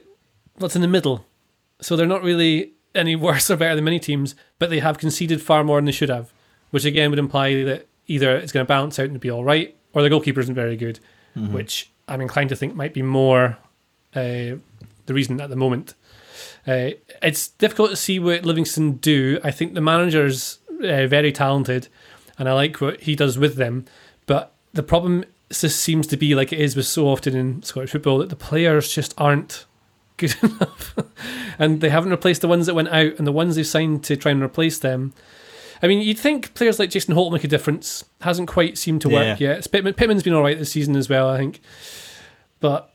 that's in the middle. So they're not really any worse or better than many teams, but they have conceded far more than they should have, which again would imply that either it's going to balance out and be all right, or the goalkeeper isn't very good, mm-hmm. which I'm inclined to think might be more uh, the reason at the moment. Uh, it's difficult to see what Livingston do. I think the manager's uh, very talented, and I like what he does with them. But the problem just seems to be, like it is with so often in Scottish football, that the players just aren't good enough. And they haven't replaced the ones that went out, and the ones they've signed to try and replace them. I mean, you'd think players like Jason Holt make a difference. Hasn't quite seemed to work yeah. yet. Pittman, Pittman's been all right this season as well, I think. But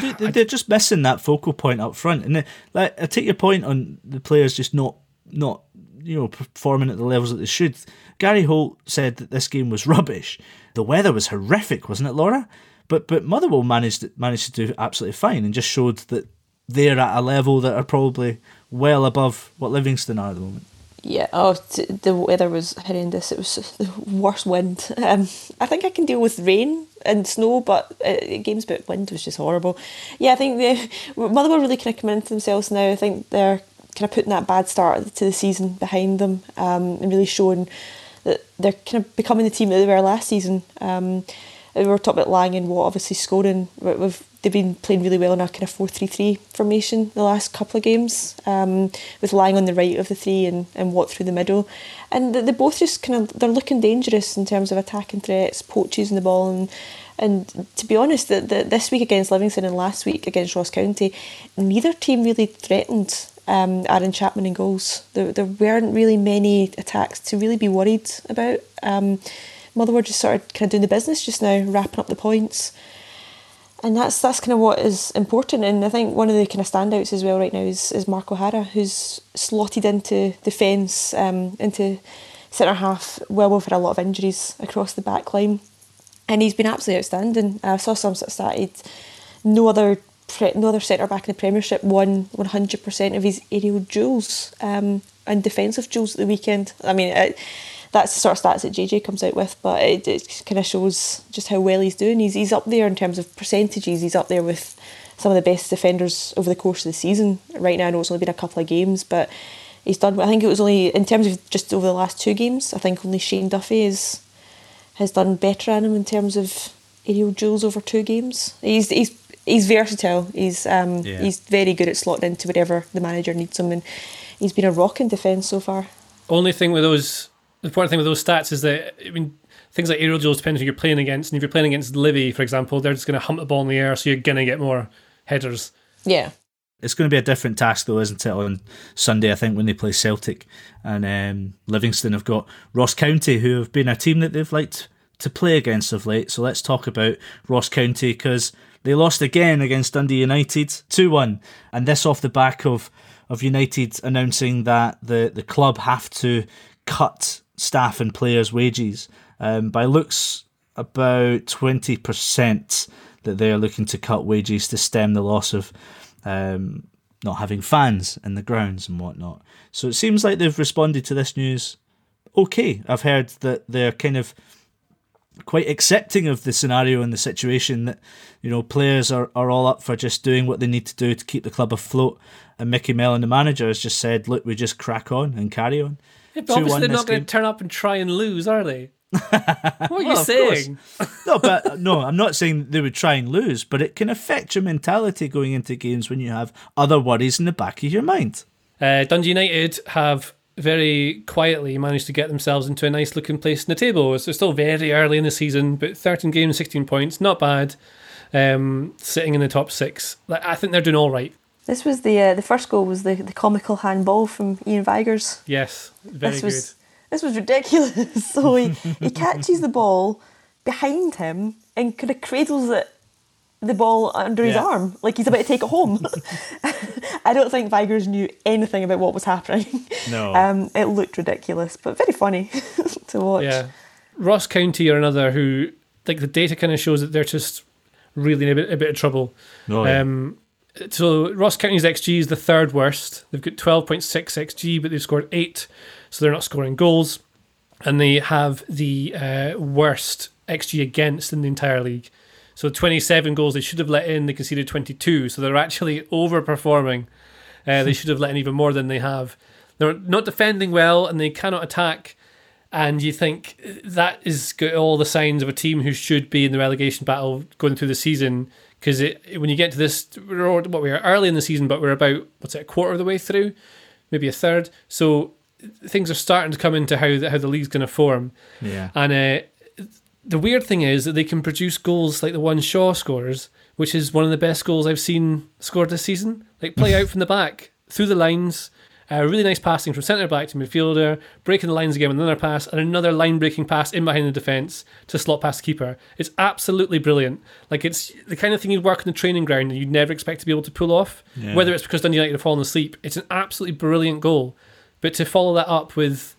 They, they're just missing that focal point up front, and they, like, I take your point on the players just not, not you know performing at the levels that they should. Gary Holt said that this game was rubbish. The weather was horrific, wasn't it, Laura? But but Motherwell managed managed to do absolutely fine and just showed that they're at a level that are probably well above what Livingston are at the moment. Yeah, oh, t- the weather was horrendous. It was the worst wind. Um, I think I can deal with rain and snow, but uh, games about wind was just horrible. Yeah, I think the Motherwell really kind of committed to themselves now. I think they're kind of putting that bad start to the season behind them um, and really showing that they're kind of becoming the team that they were last season. Um, we were talking about Lang and Watt obviously scoring. We've they've been playing really well in a kind of four three three formation the last couple of games, um, with lying on the right of the three and, and Watt through the middle. And they both just kind of, they're looking dangerous in terms of attacking threats, poaches in the ball. And and to be honest, the, the, this week against Livingston and last week against Ross County, neither team really threatened um, Aaron Chapman in goals. There, there weren't really many attacks to really be worried about. Um, Motherwell just sort of kind of doing the business just now, wrapping up the points. And that's that's kind of what is important. And I think one of the kind of standouts as well right now is, is Mark O'Hara, who's slotted into the fence, um, into centre half. Well, we've had a lot of injuries across the back line, and he's been absolutely outstanding. I saw some that started. No other pre- no other centre back in the Premiership won one hundred percent of his aerial duels um, and defensive duels at the weekend. I mean, it, that's the sort of stats that J J comes out with, but it, it kind of shows just how well he's doing. He's he's up there in terms of percentages. He's up there with some of the best defenders over the course of the season. Right now, I know it's only been a couple of games, but he's done. I think it was only, in terms of just over the last two games, I think only Shane Duffy is, has done better on him in terms of aerial duels over two games. He's he's he's versatile. He's um yeah. he's very good at slotting into whatever the manager needs him, and he's been a rock in defence so far. Only thing with those. The important thing with those stats is that, I mean, things like aerial duels depends who you're playing against. And if you're playing against Livy, for example, they're just going to hump the ball in the air, so you're going to get more headers. Yeah. It's going to be a different task, though, isn't it, on Sunday, I think, when they play Celtic. And um, Livingston have got Ross County, who have been a team that they've liked to play against of late. So let's talk about Ross County, because they lost again against Dundee United two one. And this off the back of, of United announcing that the, the club have to cut staff and players' wages um, by looks about twenty percent that they're looking to cut wages to stem the loss of um, not having fans in the grounds and whatnot. So it seems like they've responded to this news okay. I've heard that they're kind of quite accepting of the scenario and the situation, that, you know, players are, are all up for just doing what they need to do to keep the club afloat. And Mickey Mellon, the manager, has just said, look, we just crack on and carry on. Yeah, but obviously they're not going to turn up and try and lose, are they? What are well, you saying? no, but no, I'm not saying they would try and lose, but it can affect your mentality going into games when you have other worries in the back of your mind. Uh, Dundee United have very quietly managed to get themselves into a nice-looking place in the table. So it's still very early in the season, but thirteen games, sixteen points, not bad. Um, sitting in the top six. Like, I think they're doing all right. This was the uh, the first goal was the, the comical handball from Ian Vigers. Yes, very this was, good. This was ridiculous. So he, he catches the ball behind him and kind of cradles it, the ball under yeah. his arm, like he's about to take it home. I don't think Vigers knew anything about what was happening. No. Um, it looked ridiculous, but very funny to watch. Yeah. Ross County are another who, like, the data kind of shows that they're just really in a bit, a bit of trouble. Oh, yeah. Um. So Ross County's X G is the third worst. They've got twelve point six X G, but they've scored eight, so they're not scoring goals. And they have the uh, worst X G against in the entire league. So twenty-seven goals they should have let in, they conceded twenty-two, so they're actually overperforming. Uh, they should have let in even more than they have. They're not defending well, and they cannot attack. And you think that is got all the signs of a team who should be in the relegation battle going through the season. Because when you get to this, we're, what we are early in the season, but we're about, what's it, a quarter of the way through, maybe a third. So things are starting to come into how the, how the league's going to form. Yeah. And uh, the weird thing is that they can produce goals like the one Shaw scores, which is one of the best goals I've seen scored this season. Like, play out from the back, through the lines, uh, really nice passing from centre-back to midfielder, breaking the lines again with another pass, and another line-breaking pass in behind the defence to slot past the keeper. It's absolutely brilliant. Like, it's the kind of thing you'd work on the training ground and you'd never expect to be able to pull off, yeah. whether it's because Dundee United have fallen asleep. It's an absolutely brilliant goal. But to follow that up with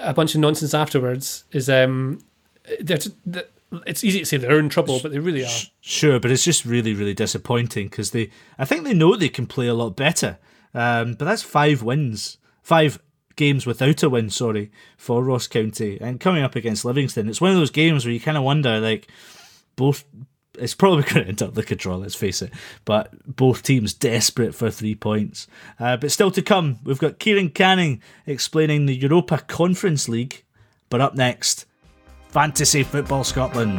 a bunch of nonsense afterwards is... um, they're just, they're, it's easy to say they're in trouble, but they really are. Sure, but it's just really, really disappointing because they... I think they know they can play a lot better. Um, but that's five wins, five games without a win, sorry, for Ross County. And coming up against Livingston, it's one of those games where you kind of wonder, like, both, it's probably going to end up like a draw, let's face it, but both teams desperate for three points. Uh, but still to come, we've got Kieran Canning explaining the Europa Conference League. But up next, Fantasy Football Scotland.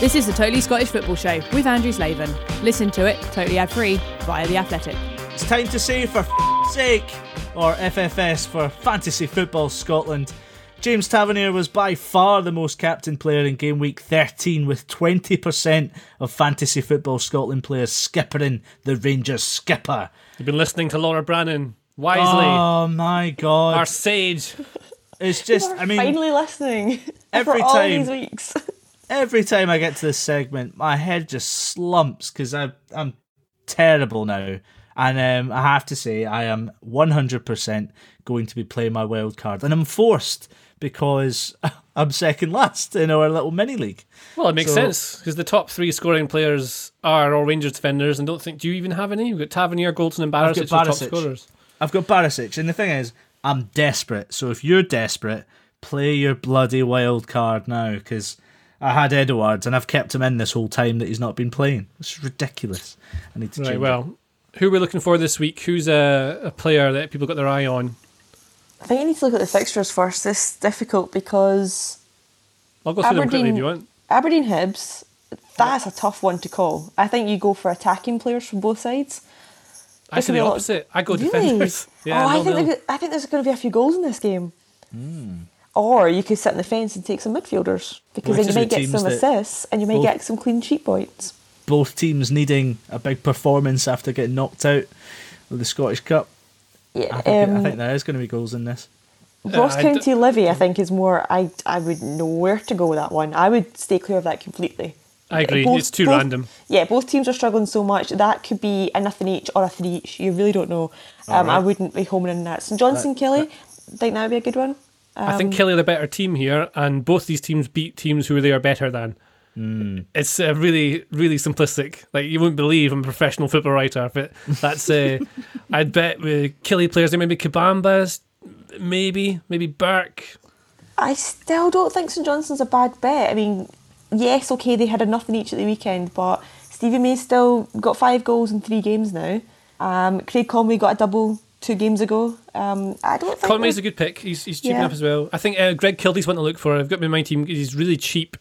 This is the Totally Scottish Football Show with Andrew Slaven. Listen to it totally ad-free via The Athletic. It's time to say for f***ing sake, or F F S for Fantasy Football Scotland. James Tavernier was by far the most captain player in game week thirteen, with twenty percent of Fantasy Football Scotland players skippering the Rangers skipper. You've been listening to Laura Brannan wisely. Oh my God. Our sage. It's just, I mean, finally listening every for all time, these weeks. Every time I get to this segment, my head just slumps because I'm terrible now. And um, I have to say, I am one hundred percent going to be playing my wild card. And I'm forced because I'm second last in our little mini league. Well, it makes so, sense because the top three scoring players are all Rangers defenders. And don't think, do you even have any? You've got Tavernier, Goldson, and Barisic as top scorers. I've got Barisic. And the thing is, I'm desperate. So if you're desperate, play your bloody wild card now because I had Edwards and I've kept him in this whole time that he's not been playing. It's ridiculous. I need to right, change well, it. Who are we looking for this week? Who's a, a player that people got their eye on? I think you need to look at the fixtures first. This is difficult because I'll go through Aberdeen, them quickly if you want. Aberdeen Hibs, that's a tough one to call. I think you go for attacking players from both sides. I say the opposite. Lot... I go really? defenders. Yeah, oh, I think, there, I think there's going to be a few goals in this game. Mm. Or you could sit on the fence and take some midfielders because well, then you may get some assists and you may get some clean sheet points. Both teams needing a big performance after getting knocked out of the Scottish Cup. Yeah, I think, um, I think there is going to be goals in this. Ross uh, County Livy, I think, is more. I I would know where to go with that one. I would stay clear of that completely. I agree. Both, it's too both, random. Yeah, both teams are struggling so much. That could be a nothing each or a three each. You really don't know. Um, right. I wouldn't be homing in that. St Johnstone Kelly, I think that would be a good one. Um, I think Kelly are the better team here, and both these teams beat teams who they are better than. Mm. It's uh, really, really simplistic. Like, you wouldn't believe I'm a professional football writer, but that's uh, I'd bet with Kelly players, there may be Kabambas, maybe, maybe Burke. I still don't think St Johnson's a bad bet. I mean, yes, okay, they had a nothing each at the weekend, but Stevie May's still got five goals in three games now. Um, Craig Conway got a double two games ago. Um, I don't think Conway's a good pick. He's he's cheaping yeah. up as well. I think uh, Greg Kildy's one to look for. I've got him in my team. He's really cheap.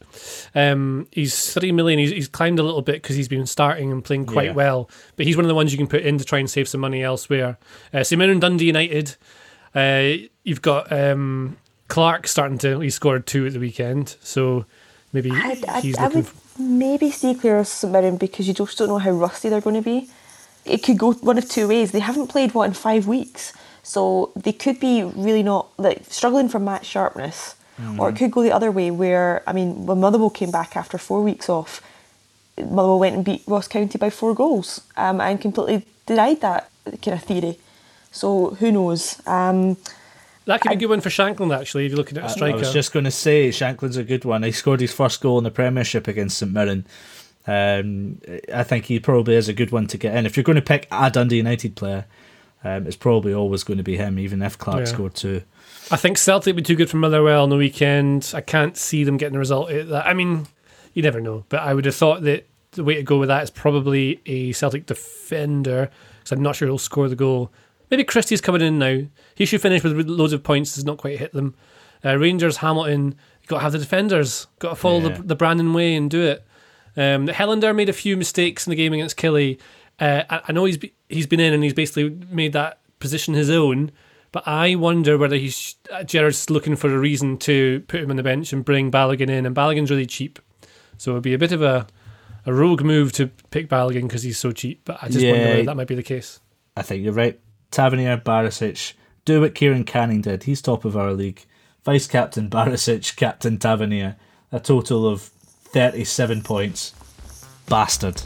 Um, he's three million. He's, he's climbed a little bit because he's been starting and playing quite yeah. well. But he's one of the ones you can put in to try and save some money elsewhere. Uh, so you're in Dundee United. Uh, you've got um, Clark starting to. He scored two at the weekend. So maybe I'd, he's I'd, looking. I would for... maybe stay clear of St Mirren because you just don't know how rusty they're going to be. It could go one of two ways. They haven't played, what, in five weeks? So they could be really not, like, struggling for match sharpness. Mm-hmm. Or it could go the other way where, I mean, when Motherwell came back after four weeks off, Motherwell went and beat Ross County by four goals um, and completely denied that kind of theory. So who knows? Um, that could be a good one for Shankland, actually, if you're looking at a striker. I was just going to say, Shankland's a good one. He scored his first goal in the Premiership against St Mirren. Um, I think he probably is a good one to get in. If you're going to pick a Dundee United player, um, it's probably always going to be him, even if Clark yeah. scored two. I think Celtic would be too good for Motherwell on the weekend. I can't see them getting a result out of that. I mean, you never know, but I would have thought that the way to go with that is probably a Celtic defender, because I'm not sure he'll score the goal. Maybe Christie's coming in now. He should finish with loads of points, does not quite hit them. Uh, Rangers, Hamilton, you've got to have the defenders, got to follow yeah. the, the Brandon way and do it. Um, Helander made a few mistakes in the game against Kelly. Uh, I, I know he's be, he's been in and he's basically made that position his own, but I wonder whether he's uh, Gerard's looking for a reason to put him on the bench and bring Balogun in, and Balogun's really cheap, so it would be a bit of a, a rogue move to pick Balogun because he's so cheap, but I just yeah, wonder whether that might be the case. I think you're right. Tavernier, Barisic, do what Kieran Canning did. He's top of our league. Vice-captain Barisic, captain Tavernier, a total of thirty-seven points. Bastard.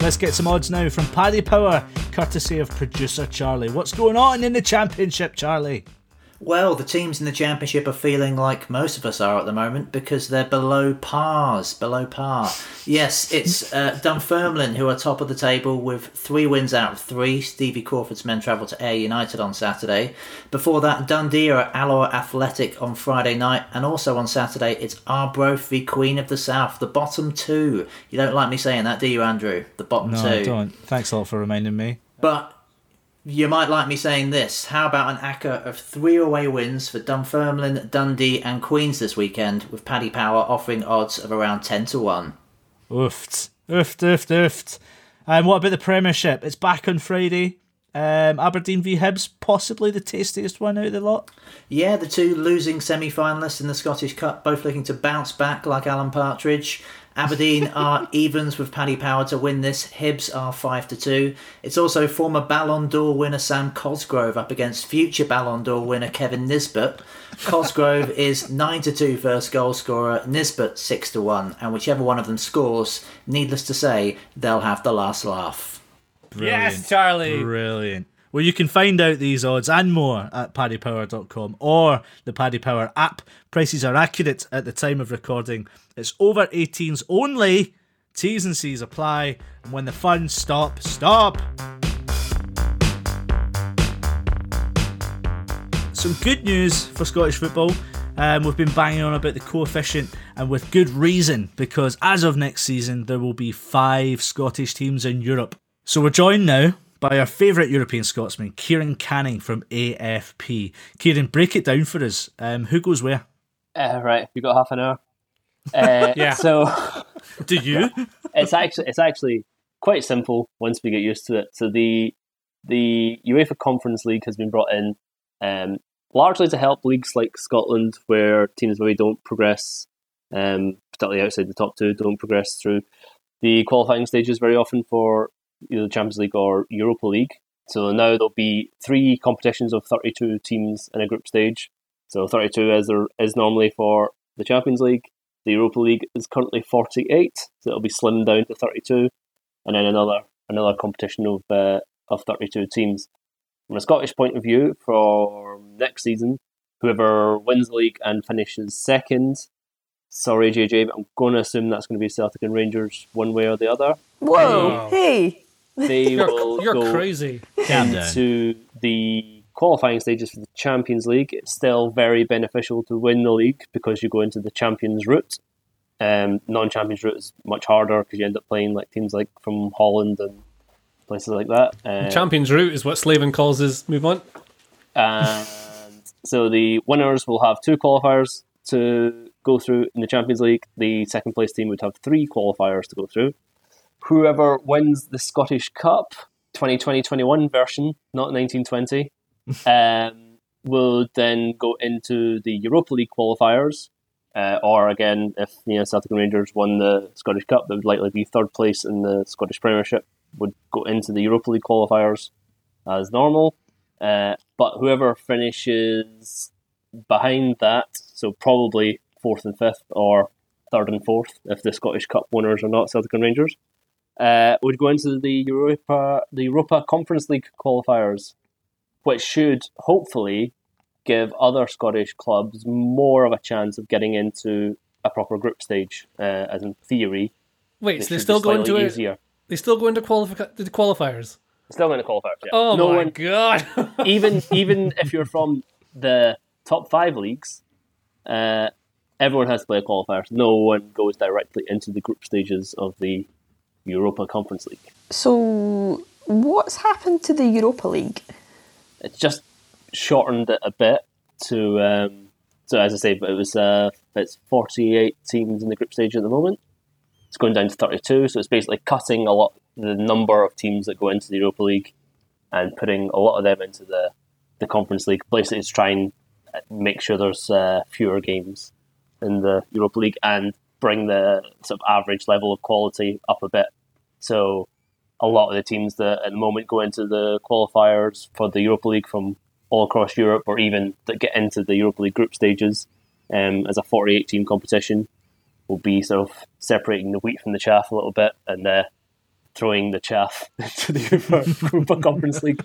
Let's get some odds now from Paddy Power, courtesy of producer Charlie. What's going on in the Championship, Charlie? Well, the teams in the Championship are feeling like most of us are at the moment because they're below pars, below par. Yes, it's uh, Dunfermline who are top of the table with three wins out of three. Stevie Crawford's men travel to Ayr United on Saturday. Before that, Dundee are at Alloa Athletic on Friday night. And also on Saturday, it's Arbroath v Queen of the South, the bottom two. You don't like me saying that, do you, Andrew? The bottom no, two. No, I don't. Thanks a lot for reminding me. But... you might like me saying this. How about an acca of three away wins for Dunfermline, Dundee and Queens this weekend, with Paddy Power offering odds of around ten to one. Oofed. Oofed, oofed, oofed. And what about the Premiership? It's back on Friday. Um, Aberdeen v Hibs, possibly the tastiest one out of the lot. Yeah, the two losing semi-finalists in the Scottish Cup, both looking to bounce back like Alan Partridge. Aberdeen are evens with Paddy Power to win this. Hibs are five to two. It's also former Ballon d'Or winner Sam Cosgrove up against future Ballon d'Or winner Kevin Nisbet. Cosgrove is nine to two first goal scorer, Nisbet six to one. And whichever one of them scores, needless to say, they'll have the last laugh. Brilliant. Yes, Charlie. Brilliant. Well, you can find out these odds and more at paddy power dot com or the Paddy Power app. Prices are accurate at the time of recording. It's over eighteens only. T's and C's apply. And when the fun stops, stop. Some good news for Scottish football. Um, we've been banging on about the coefficient, and with good reason, because as of next season, there will be five Scottish teams in Europe. So we're joined now by our favourite European Scotsman, Kieran Canning from A F P. Kieran, break it down for us. Um, who goes where? Uh, right, you got half an hour. Uh, yeah. So, do you? It's actually it's actually quite simple once we get used to it. So the the UEFA Conference League has been brought in, um, largely to help leagues like Scotland, where teams maybe don't progress, um, particularly outside the top two, don't progress through the qualifying stages very often for either Champions League or Europa League. So now there'll be three competitions of thirty-two teams in a group stage. So thirty-two as there is normally for the Champions League. The Europa League is currently forty-eight, so it'll be slimmed down to thirty-two, and then another another competition of uh, of thirty-two teams. From a Scottish point of view, for next season, whoever wins the league and finishes second, sorry J J, but I'm going to assume that's going to be Celtic and Rangers one way or the other. Whoa! Wow. Hey. They you're, will you're go crazy. Into the qualifying stages for the Champions League. It's still very beneficial to win the league because you go into the Champions route. Um, non-Champions route is much harder because you end up playing like teams like from Holland and places like that. Um, Champions route is what Slaven calls his move on. And so the winners will have two qualifiers to go through in the Champions League. The second place team would have three qualifiers to go through. Whoever wins the Scottish Cup, twenty twenty twenty-one version, not nineteen twenty, um, will then go into the Europa League qualifiers. Uh, or again, if you know, Celtic and Rangers won the Scottish Cup, they would likely be third place in the Scottish Premiership, would go into the Europa League qualifiers as normal. Uh, but whoever finishes behind that, so probably fourth and fifth, or third and fourth, if the Scottish Cup winners are not Celtic and Rangers, Uh, would go into the Europa the Europa Conference League qualifiers, which should hopefully give other Scottish clubs more of a chance of getting into a proper group stage, uh, as in theory. Wait, so they still go into it? They still go into qualifi- the qualifiers? Still going to qualifiers, yeah. Oh no my one, God! even, even if you're from the top five leagues, uh, everyone has to play a qualifier. No one goes directly into the group stages of the Europa Conference League. So what's happened to the Europa League? It's just shortened it a bit to, um, so as I say, it was uh, it's forty-eight teams in the group stage at the moment. It's going down to thirty-two, so it's basically cutting a lot the number of teams that go into the Europa League and putting a lot of them into the, the Conference League. Basically, it's trying to make sure there's uh, fewer games in the Europa League and bring the sort of average level of quality up a bit. So a lot of the teams that at the moment go into the qualifiers for the Europa League from all across Europe, or even that get into the Europa League group stages um, as a forty-eight-team competition, will be sort of separating the wheat from the chaff a little bit and uh, throwing the chaff to the UEFA Conference League.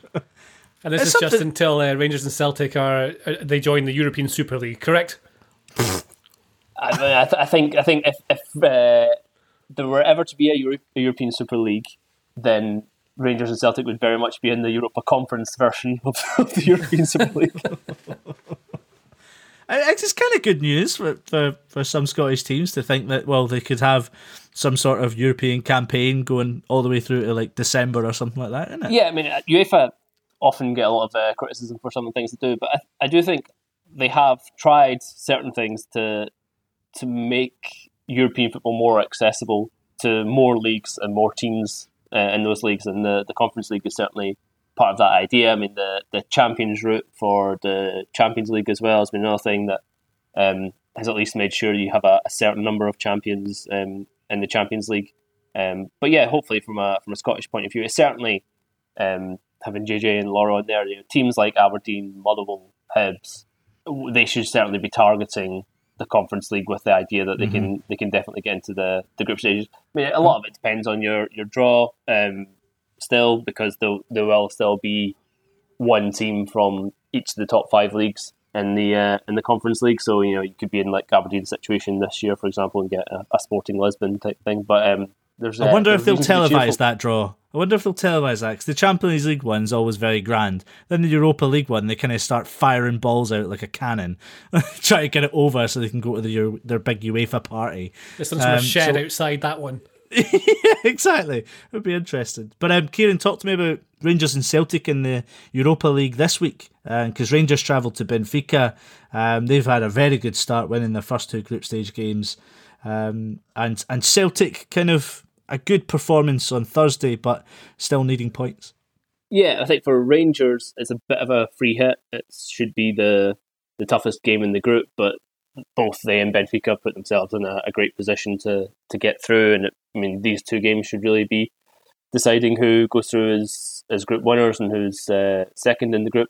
And this it's is something... just until uh, Rangers and Celtic are uh, they join the European Super League, correct? I, th- I think I think if, if uh, there were ever to be a, Euro- a European Super League, then Rangers and Celtic would very much be in the Europa Conference version of, of the European Super League. It's kind of good news for, for for some Scottish teams to think that, well, they could have some sort of European campaign going all the way through to like December or something like that, isn't it? Yeah, I mean, UEFA often get a lot of uh, criticism for some of the things they do, but I, I do think they have tried certain things to to make European football more accessible to more leagues and more teams uh, in those leagues, and the, the Conference League is certainly part of that idea. I mean, the, the Champions route for the Champions League as well has been another thing that um, has at least made sure you have a, a certain number of champions um, in the Champions League. Um, but yeah, hopefully from a from a Scottish point of view, it's certainly um, having J J and Laura on there, you know, teams like Aberdeen, Motherwell, Hibs, they should certainly be targeting the Conference League with the idea that they mm-hmm. can they can definitely get into the, the group stages. I mean, a lot of it depends on your, your draw. Um, still, because there will still be one team from each of the top five leagues in the uh, in the Conference League. So, you know, you could be in like Aberdeen's situation this year, for example, and get a, a Sporting Lisbon type thing. But um, there's. I wonder uh, if they'll televise that draw. I wonder if they'll televise that, because the Champions League one's always very grand. Then the Europa League one, they kind of start firing balls out like a cannon, try to get it over so they can go to the, their big UEFA party. There's some um, shed so- outside that one. Yeah, exactly. It would be interesting. But um, Kieran, talk to me about Rangers and Celtic in the Europa League this week, because um, Rangers travelled to Benfica. Um, they've had a very good start winning their first two group stage games. Um, and, and Celtic, kind of a good performance on Thursday, but still needing points. Yeah, I think for Rangers, it's a bit of a free hit. It should be the, the toughest game in the group, but both they and Benfica put themselves in a, a great position to, to get through. And it, I mean, these two games should really be deciding who goes through as, as group winners and who's uh, second in the group.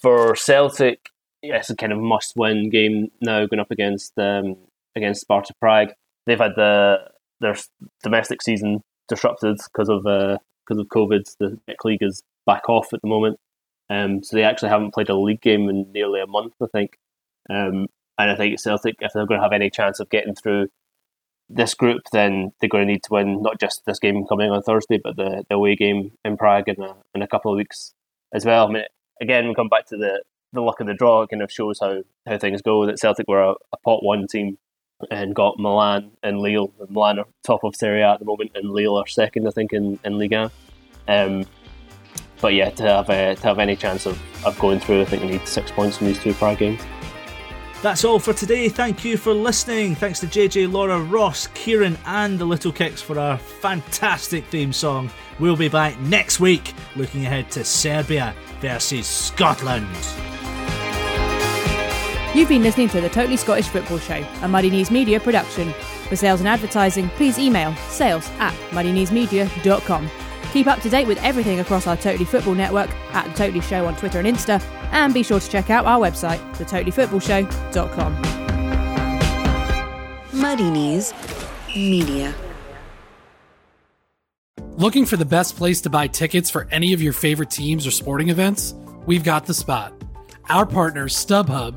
For Celtic, yeah, it's a kind of must-win game now, going up against um, against Sparta Prague. They've had the their domestic season disrupted because of uh, because of COVID. The league is back off at the moment. Um, so they actually haven't played a league game in nearly a month, I think. Um, And I think Celtic, if they're going to have any chance of getting through this group, then they're going to need to win not just this game coming on Thursday, but the, the away game in Prague in a, in a couple of weeks as well. I mean, again, we come back to the, the luck of the draw. It kind of shows how, how things go, that Celtic were a, a pot one team and got Milan and Lille. Milan are top of Serie A at the moment, and Lille are second, I think, in, in Ligue one. Um, but yeah, to have uh, to have any chance of, of going through, I think we need six points from these two Prague games. That's all for today. Thank you for listening. Thanks to J J, Laura, Ross, Kieran and the Little Kicks for our fantastic theme song. We'll be back next week looking ahead to Serbia versus Scotland. You've been listening to the Totally Scottish Football Show, a Muddy Knees Media production. For sales and advertising, please email sales at muddy knees media dot com. Keep up to date with everything across our Totally Football network at The Totally Show on Twitter and Insta, and be sure to check out our website, the totally football show dot com. Muddy Knees Media. Looking for the best place to buy tickets for any of your favorite teams or sporting events? We've got the spot. Our partner, StubHub,